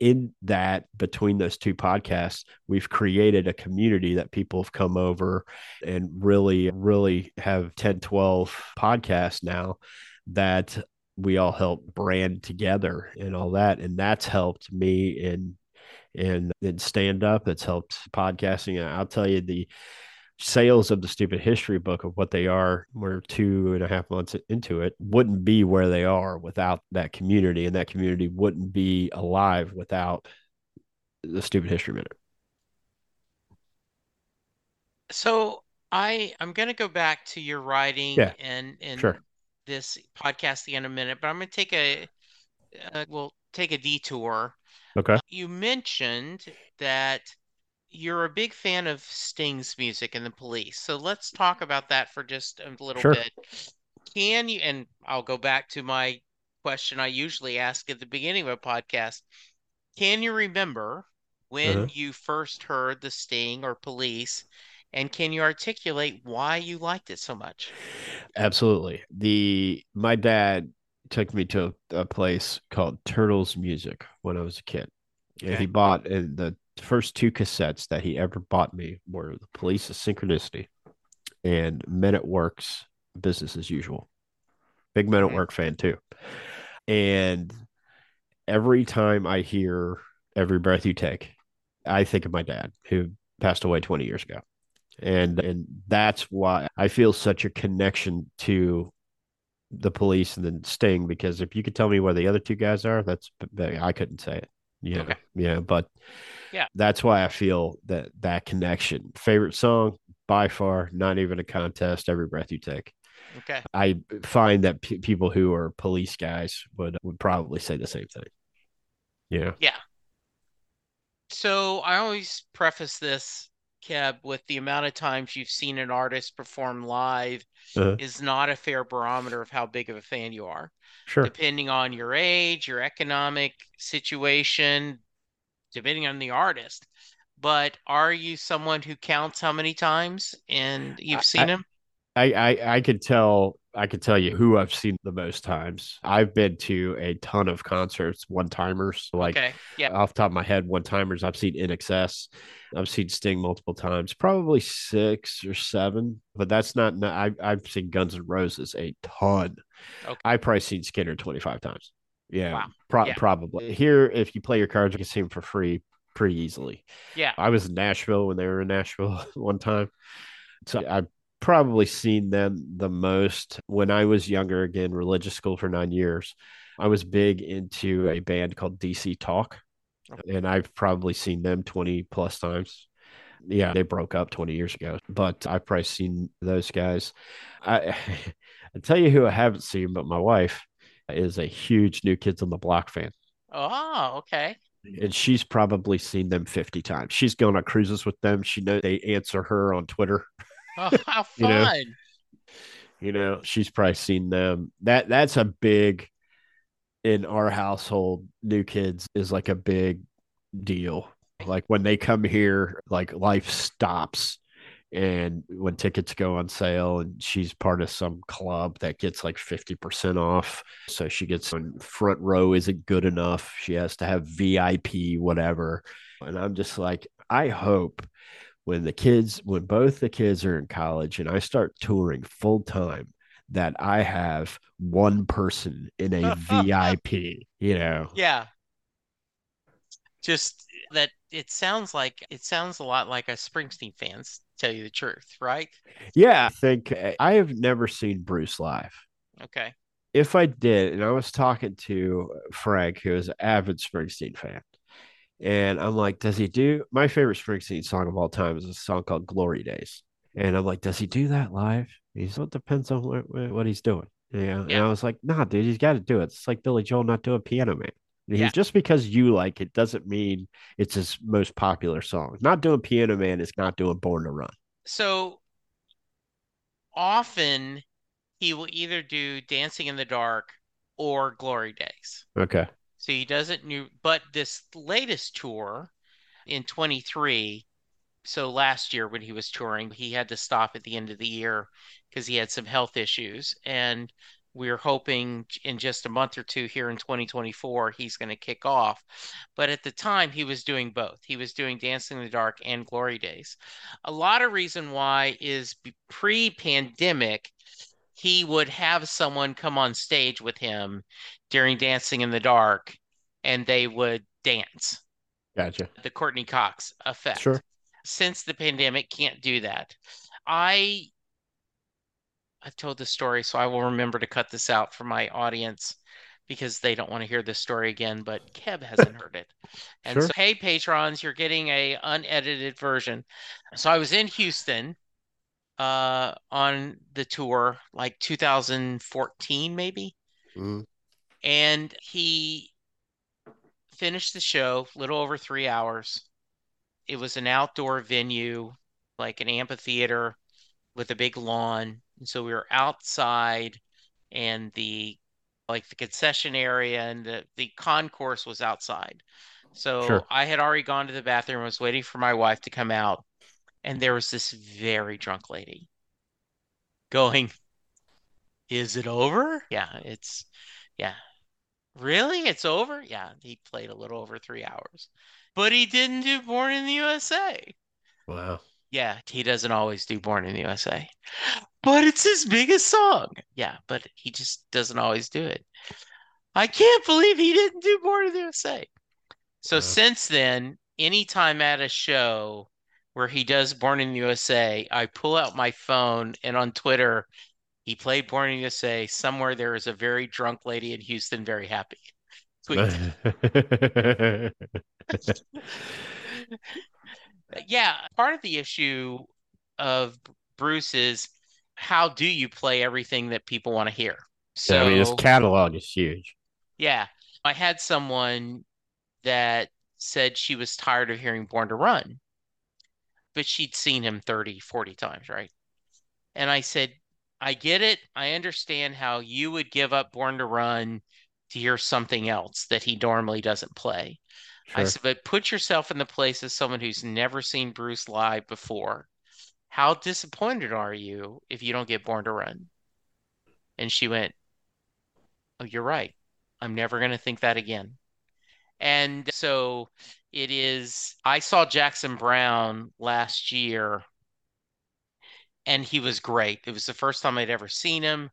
in that between those two podcasts, we've created a community that people have come over and really, really have ten, twelve podcasts now that we all help brand together and all that. And that's helped me in and then stand up. It's helped podcasting. And I'll tell you, the sales of the Stupid History book, of what they are, we're two and a half months into it, wouldn't be where they are without that community. And that community wouldn't be alive without the Stupid History Minute. So I, I'm going to go back to your writing yeah, and, and sure. this podcasting in a minute, but I'm going to take a, uh, we'll take a detour. Okay. You mentioned that you're a big fan of Sting's music and the Police. So let's talk about that for just a little sure. bit. Can you, and I'll go back to my question I usually ask at the beginning of a podcast. Can you remember when uh-huh. you first heard the Sting or Police, and can you articulate why you liked it so much? Absolutely. The, my dad took me to a place called Turtles Music when I was a kid. Okay. And he bought, and the first two cassettes that he ever bought me were The Police of Synchronicity and Men at Work's Business as Usual. Big Men okay. at Work fan too. And every time I hear Every Breath You Take, I think of my dad, who passed away twenty years ago. And, and that's why I feel such a connection to the Police and then Sting, because if you could tell me where the other two guys are, that's, I couldn't say it. Yeah. Okay. Yeah. But yeah, that's why I feel that, that connection. Favorite song by far, not even a contest, Every Breath You Take. Okay. I find that p- people who are Police guys would, would probably say the same thing. Yeah. Yeah. So I always preface this, Keb, with the amount of times you've seen an artist perform live uh-huh. is not a fair barometer of how big of a fan you are. Sure. Depending on your age, your economic situation, depending on the artist. But are you someone who counts how many times and you've seen I, him? I, I, I could tell I could tell you who I've seen the most times. I've been to a ton of concerts, one-timers, like okay, yeah. off the top of my head, one-timers. I've seen I N X S. I've seen Sting multiple times, probably six or seven, but that's not, I, I've seen Guns N' Roses a ton. Okay. I've probably seen Skinner twenty-five times. Yeah, wow. pro- yeah, probably. Here, if you play your cards, you can see them for free pretty easily. Yeah. I was in Nashville when they were in Nashville one time. So I probably seen them the most. When I was younger, again, religious school for nine years, I was big into a band called D C Talk, and I've probably seen them twenty plus times. Yeah, they broke up twenty years ago, but I've probably seen those guys. I, I tell you who I haven't seen, but my wife is a huge New Kids on the Block fan. Oh, okay. And she's probably seen them fifty times. She's gone on cruises with them. She knows they answer her on Twitter. Oh, how fun. you, know, you know, she's probably seen them. That that's a big, in our household, New Kids is like a big deal. Like when they come here, like life stops. And when tickets go on sale, and she's part of some club that gets like fifty percent off. So she gets on front row isn't good enough. She has to have V I P, whatever. And I'm just like, I hope when the kids, when both the kids are in college and I start touring full time, that I have one person in a V I P, you know? Yeah. Just that it sounds like, it sounds a lot like a Springsteen fans, tell you the truth, right? Yeah. I think I have never seen Bruce live. Okay. If I did, and I was talking to Frank, who is an avid Springsteen fan, and I'm like, does he do, my favorite Springsteen song of all time is a song called Glory Days. And I'm like, does he do that live? He's, well, it depends on what, what he's doing. You know? Yeah. And I was like, nah, dude, he's got to do it. It's like Billy Joel not doing Piano Man. He's, yeah. Just because you like it doesn't mean it's his most popular song. Not doing Piano Man is not doing Born to Run. So often he will either do Dancing in the Dark or Glory Days. Okay. So he doesn't new, but this latest tour in twenty-three, so last year when he was touring, he had to stop at the end of the year because he had some health issues. And we're hoping in just a month or two here in twenty twenty-four, he's going to kick off. But at the time, he was doing both. He was doing Dancing in the Dark and Glory Days. A lot of reason why is pre-pandemic, he would have someone come on stage with him during Dancing in the Dark, and they would dance. Gotcha. The Courtney Cox effect. Sure. Since the pandemic, can't do that. I... I've told the story, so I will remember to cut this out for my audience because they don't want to hear this story again, but Kev hasn't heard it. And sure. So, hey, patrons, you're getting a unedited version. So I was in Houston uh, on the tour, like two thousand fourteen, maybe. Mm. And he finished the show a little over three hours. It was an outdoor venue, like an amphitheater with a big lawn. And so we were outside, and the like the concession area and the, the concourse was outside. So sure. I had already gone to the bathroom. I was waiting for my wife to come out, and there was this very drunk lady going, "Is it over?" Yeah, it's yeah. Really? It's over? Yeah. He played a little over three hours. But he didn't do Born in the U S A. Wow. Yeah, he doesn't always do Born in the U S A, but it's his biggest song. Yeah, but he just doesn't always do it. I can't believe he didn't do Born in the U S A. So yeah. Since then, anytime at a show where he does Born in the U S A, I pull out my phone, and on Twitter, he played Born in the U S A. Somewhere there is a very drunk lady in Houston, very happy. Tweet. Yeah, part of the issue of Bruce is how do you play everything that people want to hear? So yeah, I mean, his catalog is huge. Yeah. I had someone that said she was tired of hearing Born to Run, but she'd seen him thirty, forty times, right? And I said, I get it. I understand how you would give up Born to Run to hear something else that he normally doesn't play. Sure. I said, but put yourself in the place of someone who's never seen Bruce live before. How disappointed are you if you don't get Born to Run? And she went, oh, you're right. I'm never going to think that again. And so it is, I saw Jackson Browne last year, and he was great. It was the first time I'd ever seen him,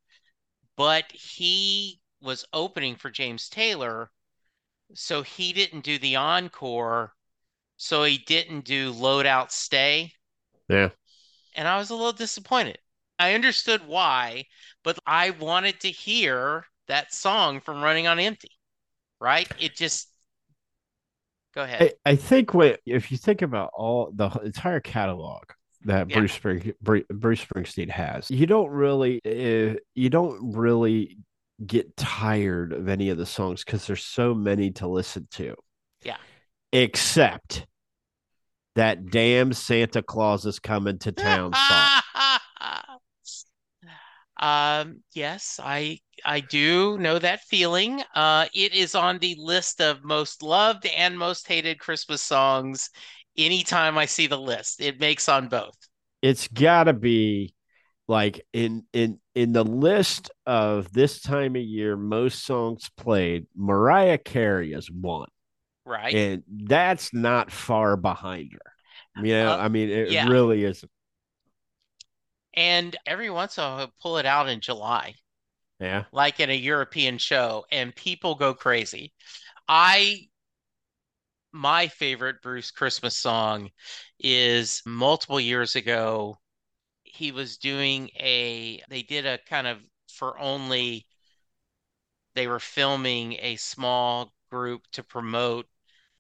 but he was opening for James Taylor. So he didn't do the encore. So he didn't do Load Out Stay. Yeah. And I was a little disappointed. I understood why, but I wanted to hear that song from Running on Empty. Right? It just. Go ahead. I, I think what, if you think about all the entire catalog that yeah. Bruce, Spring, Bruce Springsteen has, you don't really, uh, you don't really. get tired of any of the songs because there's so many to listen to. Yeah. Except that damn Santa Claus Is Coming to Town song. Um, yes, I I do know that feeling. Uh, it is on the list of most loved and most hated Christmas songs. Anytime I see the list, it makes on both. It's gotta be like in in in the list of this time of year, most songs played, Mariah Carey is one, right? And that's not far behind her. You know, uh, I mean, it yeah. really isn't. And every once in a while, I'll pull it out in July, yeah, like in a European show, and people go crazy. I, my favorite Bruce Christmas song is multiple years ago. He was doing a, they did a kind of for only, they were filming a small group to promote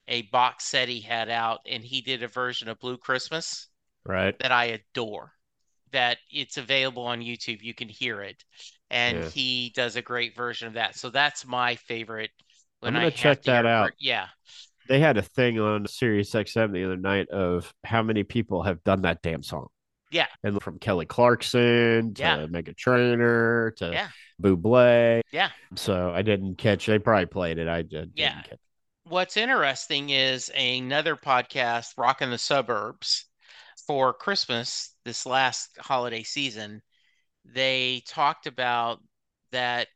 a box set he had out. And he did a version of Blue Christmas, right? That I adore, that it's available on YouTube. You can hear it. And yeah. he does a great version of that. So that's my favorite. When I'm going to check that out. Part, yeah. They had a thing on Sirius X M the other night of how many people have done that damn song. Yeah. And from Kelly Clarkson to yeah. Meghan Trainor to yeah. Buble. Yeah. So I didn't catch. They probably played it. I did. Yeah. Didn't catch. What's interesting is another podcast, Rockin' the Suburbs, for Christmas this last holiday season, they talked about that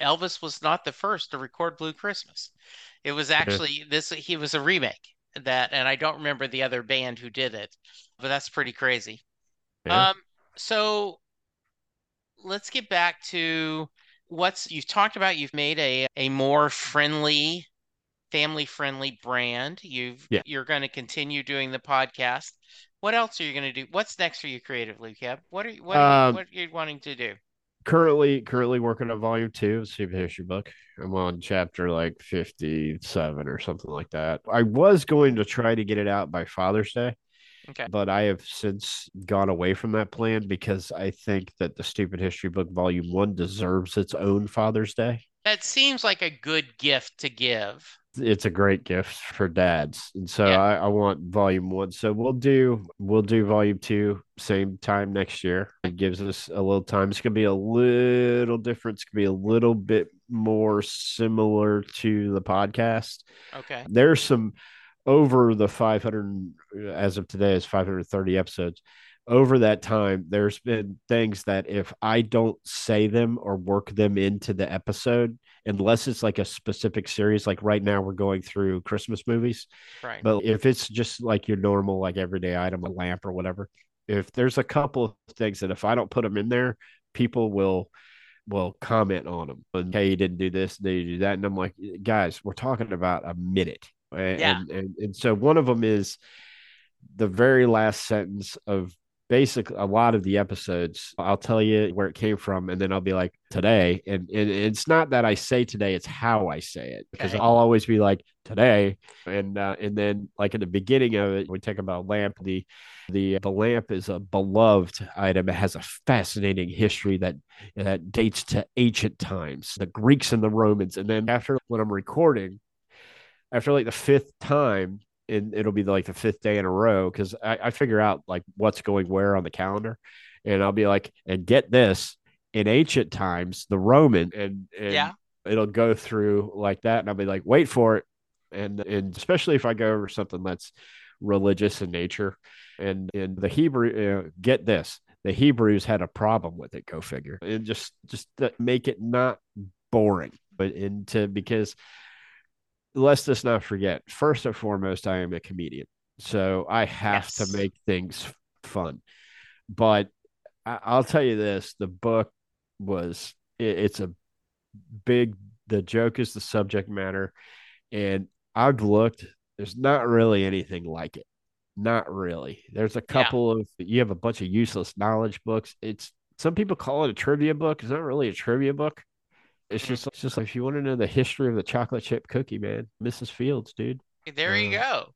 Elvis was not the first to record Blue Christmas. It was actually this. He was a remake that, and I don't remember the other band who did it, but that's pretty crazy. Yeah. Um, so let's get back to what's you've talked about. You've made a, a more friendly, family friendly brand. You've, yeah. You're going to continue doing the podcast. What else are you going to do? What's next for you creatively, Kev? What are you, what are, um, what are you wanting to do? Currently, currently working on volume two of the Stupid History book. I'm on chapter like fifty-seven or something like that. I was going to try to get it out by Father's Day, okay, but I have since gone away from that plan because I think that the Stupid History book volume one deserves its own Father's Day. That seems like a good gift to give. It's a great gift for dads. And so yeah. I, I want volume one. So we'll do, we'll do volume two same time next year. It gives us a little time. It's going to be a little different. It's going to be a little bit more similar to the podcast. Okay. There's some over the five hundred, as of today is five hundred thirty episodes. Over that time, there's been things that if I don't say them or work them into the episode, unless it's like a specific series, like right now we're going through Christmas movies. Right. But if it's just like your normal, like everyday item, a lamp or whatever, if there's a couple of things that if I don't put them in there, people will will comment on them. And, hey, you didn't do this, they do that. And I'm like, guys, we're talking about a minute. And, yeah. and, and, and so one of them is the very last sentence of basically a lot of the episodes. I'll tell you where it came from, and then I'll be like, today. And, and it's not that I say today, it's how I say it, because okay. I'll always be like, today. And uh, and then like in the beginning of it, we talk about lamp. The, the the lamp is a beloved item. It has a fascinating history that that dates to ancient times, the Greeks and the Romans. And then after when I'm recording, after like the fifth time, and it'll be like the fifth day in a row, because I, I figure out like what's going where on the calendar, and I'll be like, and get this, in ancient times, the Roman, and, and yeah, it'll go through like that. And I'll be like, wait for it. And, and especially if I go over something that's religious in nature, and in the Hebrew, you know, get this, the Hebrews had a problem with it. Go figure. And just, just make it not boring, but into, because let's just not forget, first and foremost, I am a comedian, so I have yes. to make things fun. But I, I'll tell you this, the book was, it, it's a big, the joke is the subject matter, and I've looked, there's not really anything like it. Not really. There's a couple yeah. of, you have a bunch of useless knowledge books. It's, some people call it a trivia book. It's not really a trivia book. It's just, it's just like, if you want to know the history of the chocolate chip cookie, man, Missus Fields, dude. There uh, you go.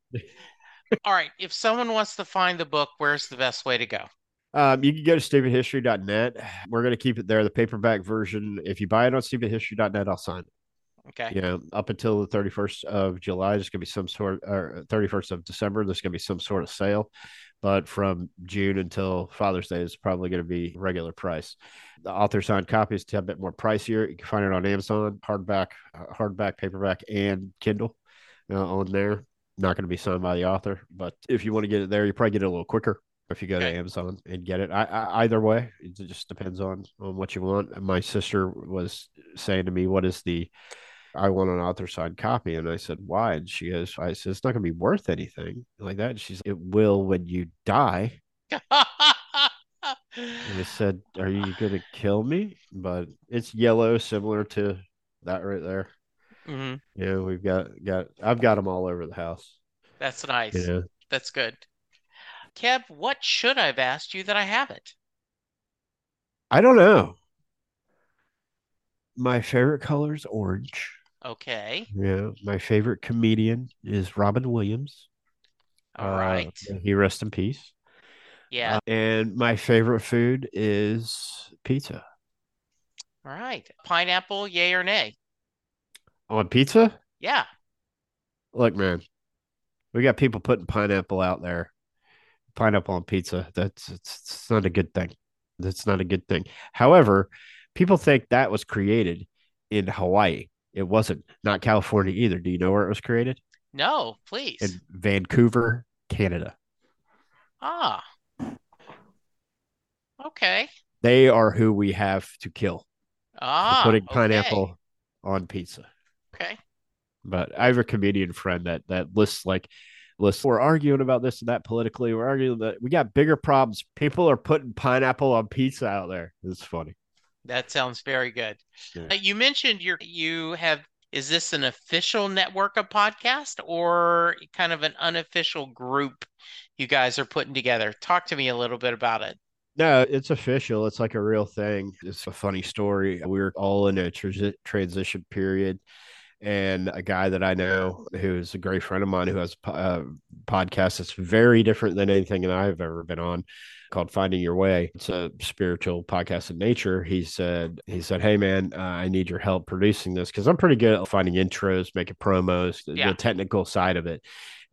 All right. If someone wants to find the book, where's the best way to go? Um, you can go to stupid history dot net. We're going to keep it there. The paperback version, if you buy it on stupid history dot net, I'll sign it. Okay. You know, up until the thirty-first of July, there's going to be some sort, or thirty-first of December, there's going to be some sort of sale. But from June until Father's Day is probably going to be regular price. The author signed copies to have a bit more pricier. You can find it on Amazon, hardback, hardback, paperback, and Kindle uh, on there. Not going to be signed by the author, but if you want to get it there, you probably get it a little quicker if you go okay. to Amazon and get it. I, I, either way, it just depends on, on what you want. My sister was saying to me, what is the, I want an author signed copy. And I said, why? And she goes, I said, it's not going to be worth anything like that. And she said, it will when you die. And I said, are you going to kill me? But it's yellow, similar to that right there. Mm-hmm. Yeah, we've got, got, I've got them all over the house. That's nice. Yeah. That's good. Kev, what should I have asked you that I haven't? I don't know. My favorite color is orange. Okay. Yeah. My favorite comedian is Robin Williams. All uh, right. He rests in peace. Yeah. Uh, and my favorite food is pizza. All right. Pineapple, yay or nay? On pizza? Yeah. Look, man, we got people putting pineapple out there. Pineapple on pizza. That's it's, it's not a good thing. That's not a good thing. However, people think that was created in Hawaii. It wasn't. Not California either. Do you know where it was created? No, please. In Vancouver, Canada. Ah. Okay. They are who we have to kill. Ah. Putting pineapple okay. on pizza. Okay. But I have a comedian friend that that lists like lists. We're arguing about this and that politically. We're arguing that we got bigger problems. People are putting pineapple on pizza out there. It's funny. That sounds very good. Yeah. Uh, you mentioned your you have. Is this an official network of podcasts or kind of an unofficial group you guys are putting together? Talk to me a little bit about it. No, it's official. It's like a real thing. It's a funny story. We were all in a transi- transition period. And a guy that I know who's a great friend of mine who has a uh, podcast that's very different than anything that I've ever been on called Finding Your Way. It's a spiritual podcast in nature. He said, he said, hey, man, uh, I need your help producing this because I'm pretty good at finding intros, making promos, yeah. the technical side of it.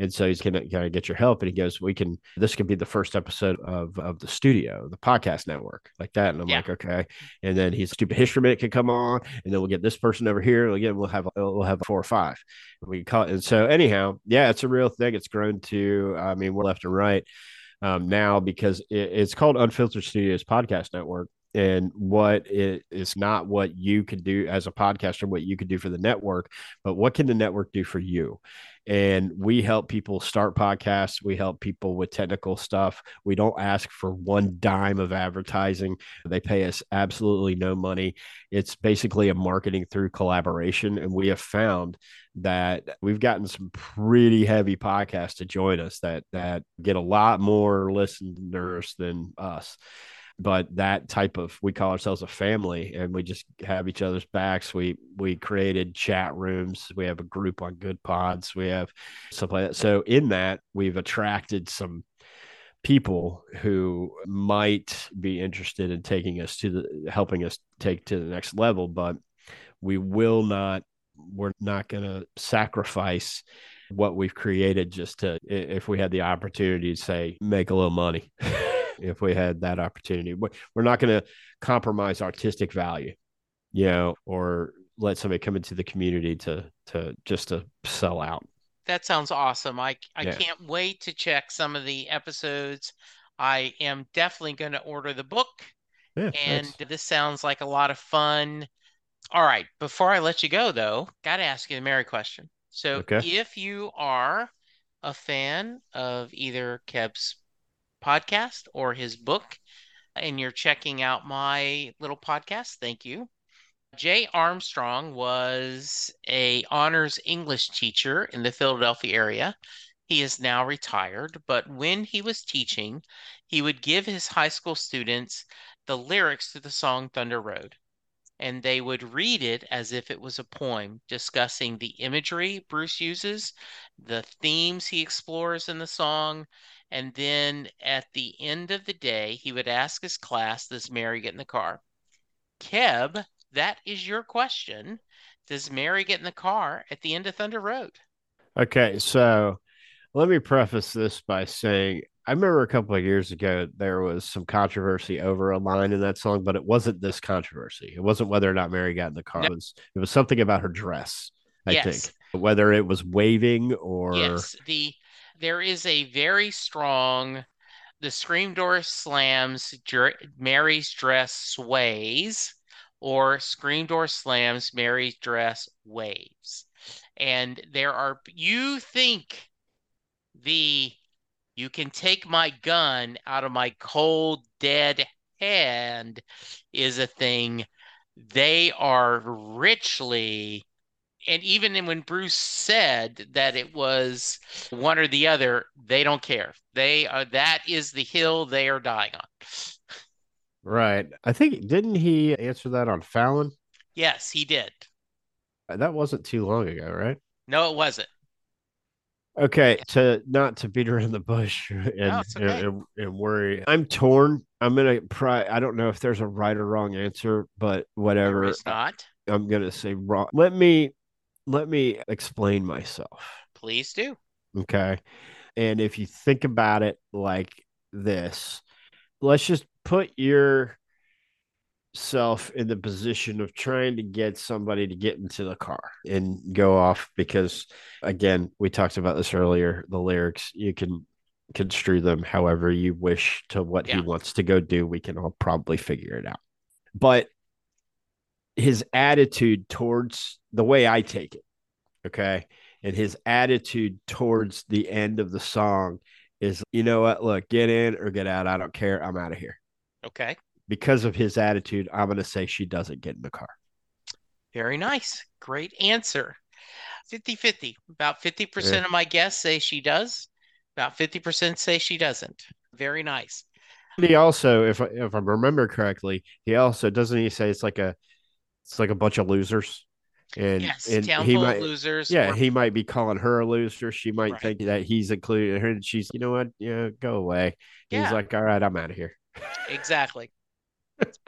And so he's going to get your help. And he goes, we can, this could be the first episode of, of the studio, the podcast network like that. And I'm yeah. like, okay. And then his Stupid History Minute can come on and then we'll get this person over here. And again, we'll have, we'll have four or five. We can call it. And so anyhow, yeah, it's a real thing. It's grown to, I mean, we're left and right um, now because it, it's called Unfiltered Studios Podcast Network. And what it is not what you could do as a podcaster, what you could do for the network, but what can the network do for you? And we help people start podcasts. We help people with technical stuff. We don't ask for one dime of advertising. They pay us absolutely no money. It's basically a marketing through collaboration. And we have found that we've gotten some pretty heavy podcasts to join us that, that get a lot more listeners than us. But that type of, we call ourselves a family and we just have each other's backs. We, we created chat rooms. We have a group on Good Pods. We have stuff like that. So in that we've attracted some people who might be interested in taking us to the, helping us take to the next level, but we will not, we're not going to sacrifice what we've created just to, if we had the opportunity to say, make a little money. If we had that opportunity, we're not going to compromise artistic value, you know, or let somebody come into the community to, to just to sell out. That sounds awesome. I, I yeah. can't wait to check some of the episodes. I am definitely going to order the book yeah, and nice. This sounds like a lot of fun. All right. Before I let you go though, got to ask you the Mary question. So okay. if you are a fan of either Keb's podcast or his book and you're checking out my little podcast, thank you. Jay Armstrong was a honors English teacher in the Philadelphia area. He is now retired, but when he was teaching, he would give his high school students the lyrics to the song Thunder Road, and they would read it as if it was a poem, discussing the imagery Bruce uses, the themes he explores in the song. And then at the end of the day, he would ask his class, does Mary get in the car? Keb, that is your question. Does Mary get in the car at the end of Thunder Road? Okay, so let me preface this by saying, I remember a couple of years ago, there was some controversy over a line in that song, but it wasn't this controversy. It wasn't whether or not Mary got in the car. No. It was, it was something about her dress, I yes. think, whether it was waving or... Yes, the... There is a very strong, the screen door slams, Jer- Mary's dress sways, or screen door slams, Mary's dress waves. And there are, you think the, you can take my gun out of my cold, dead hand is a thing. They are richly. And even when Bruce said that it was one or the other, they don't care. They are, that is the hill they are dying on. Right. I think, didn't he answer that on Fallon? Yes, he did. That wasn't too long ago, right? No, it wasn't. Okay. To not to beat around the bush and, no, it's okay. and, and worry. I'm torn. I'm going to pry. I don't know if there's a right or wrong answer, but whatever. There is not. I'm going to say wrong. Let me. Let me explain myself. Please do. Okay. And if you think about it like this, let's just put your myself in the position of trying to get somebody to get into the car and go off, because again, we talked about this earlier, the lyrics, you can construe them however you wish to what yeah. he wants to go do. We can all probably figure it out. But his attitude towards the way I take it, okay, and his attitude towards the end of the song is, you know what, look, get in or get out. I don't care. I'm out of here. Okay. Because of his attitude, I'm going to say she doesn't get in the car. Very nice. Great answer. fifty-fifty. About fifty percent yeah. of my guests say she does. About fifty percent say she doesn't. Very nice. He also, if I, if I remember correctly, he also, doesn't he say it's like a, it's like a bunch of losers? And, yes, and town he full might, of losers. Yeah, or, he might be calling her a loser. She might right. think that he's included her, and she's, you know what? Yeah, go away. Yeah. He's like, all right, I'm out of here. Exactly.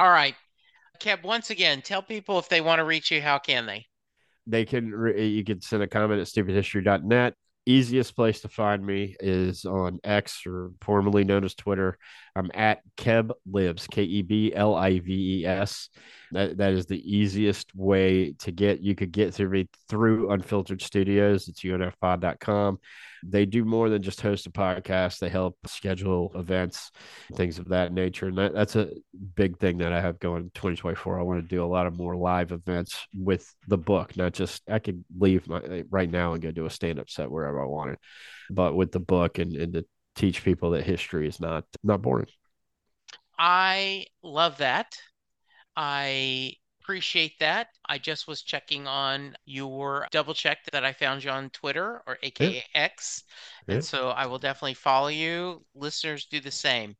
All right. Kev, once again, tell people if they want to reach you, how can they? They can, re- you can send a comment at stupid history dot net. Easiest place to find me is on X, or formerly known as Twitter. I'm at Keb Lives, K E B L I V E S. That that is the easiest way to get. You could get through me through Unfiltered Studios. It's U N F pod dot com. They do more than just host a podcast. They help schedule events, things of that nature. And that, that's a big thing that I have going in twenty twenty-four. I want to do a lot of more live events with the book. Not just, I could leave my, right now and go do a stand-up set wherever I wanted, but with the book and, and to teach people that history is not, not boring. I love that. I appreciate that. I just was checking on your double check that I found you on Twitter, or A K A yeah. X. And yeah. so I will definitely follow you. Listeners, do the same.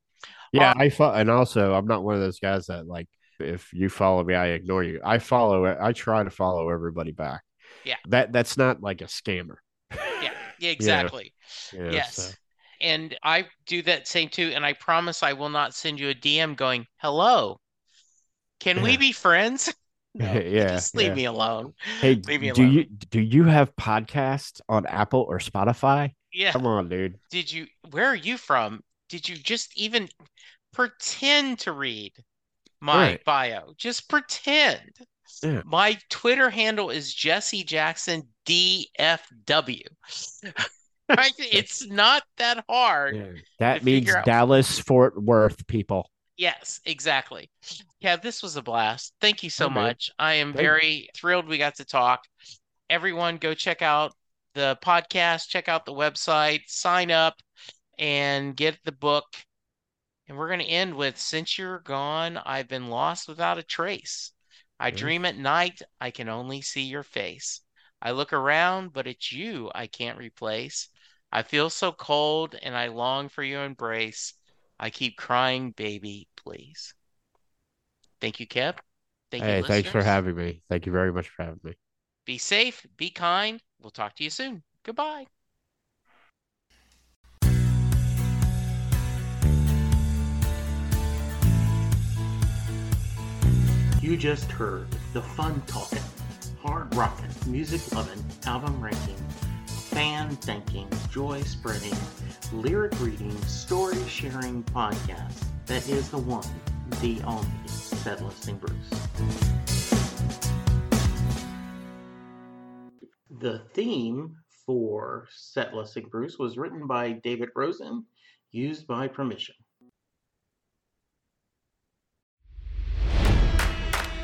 Yeah. Um, I fo- And also, I'm not one of those guys that, like, if you follow me, I ignore you. I follow it. I try to follow everybody back. Yeah. That That's not like a scammer. Yeah, exactly. You know? You know, yes. So. And I do that same too. And I promise I will not send you a D M going, hello. Can yeah. we be friends? No, yeah, just leave yeah. me alone. Hey, leave me do alone. you do you have podcasts on Apple or Spotify? Yeah, come on, dude. Did you? Where are you from? Did you just even pretend to read my right. bio? Just pretend. Yeah. My Twitter handle is Jesse Jackson D F W. Right? It's not that hard. Yeah. That means Dallas, Fort Worth, people. Yes, exactly. Yeah, this was a blast. Thank you so okay. much. I am Thank very you. thrilled we got to talk. Everyone, go check out the podcast, check out the website, sign up, and get the book. And we're going to end with, since you're gone, I've been lost without a trace. I yeah. dream at night. I can only see your face. I look around, but it's you I can't replace. I feel so cold, and I long for your embrace. I keep crying, baby, please. Thank you, Kev. Thank hey, you, listeners. Thanks for having me. Thank you very much for having me. Be safe. Be kind. We'll talk to you soon. Goodbye. You just heard the fun talking, hard rocking, music loving, album ranking, fan thinking, joy spreading, lyric reading, story sharing podcast that is the one, the only, Said Listening Bruce. The theme for Said Listening Bruce was written by David Rosen, used by permission.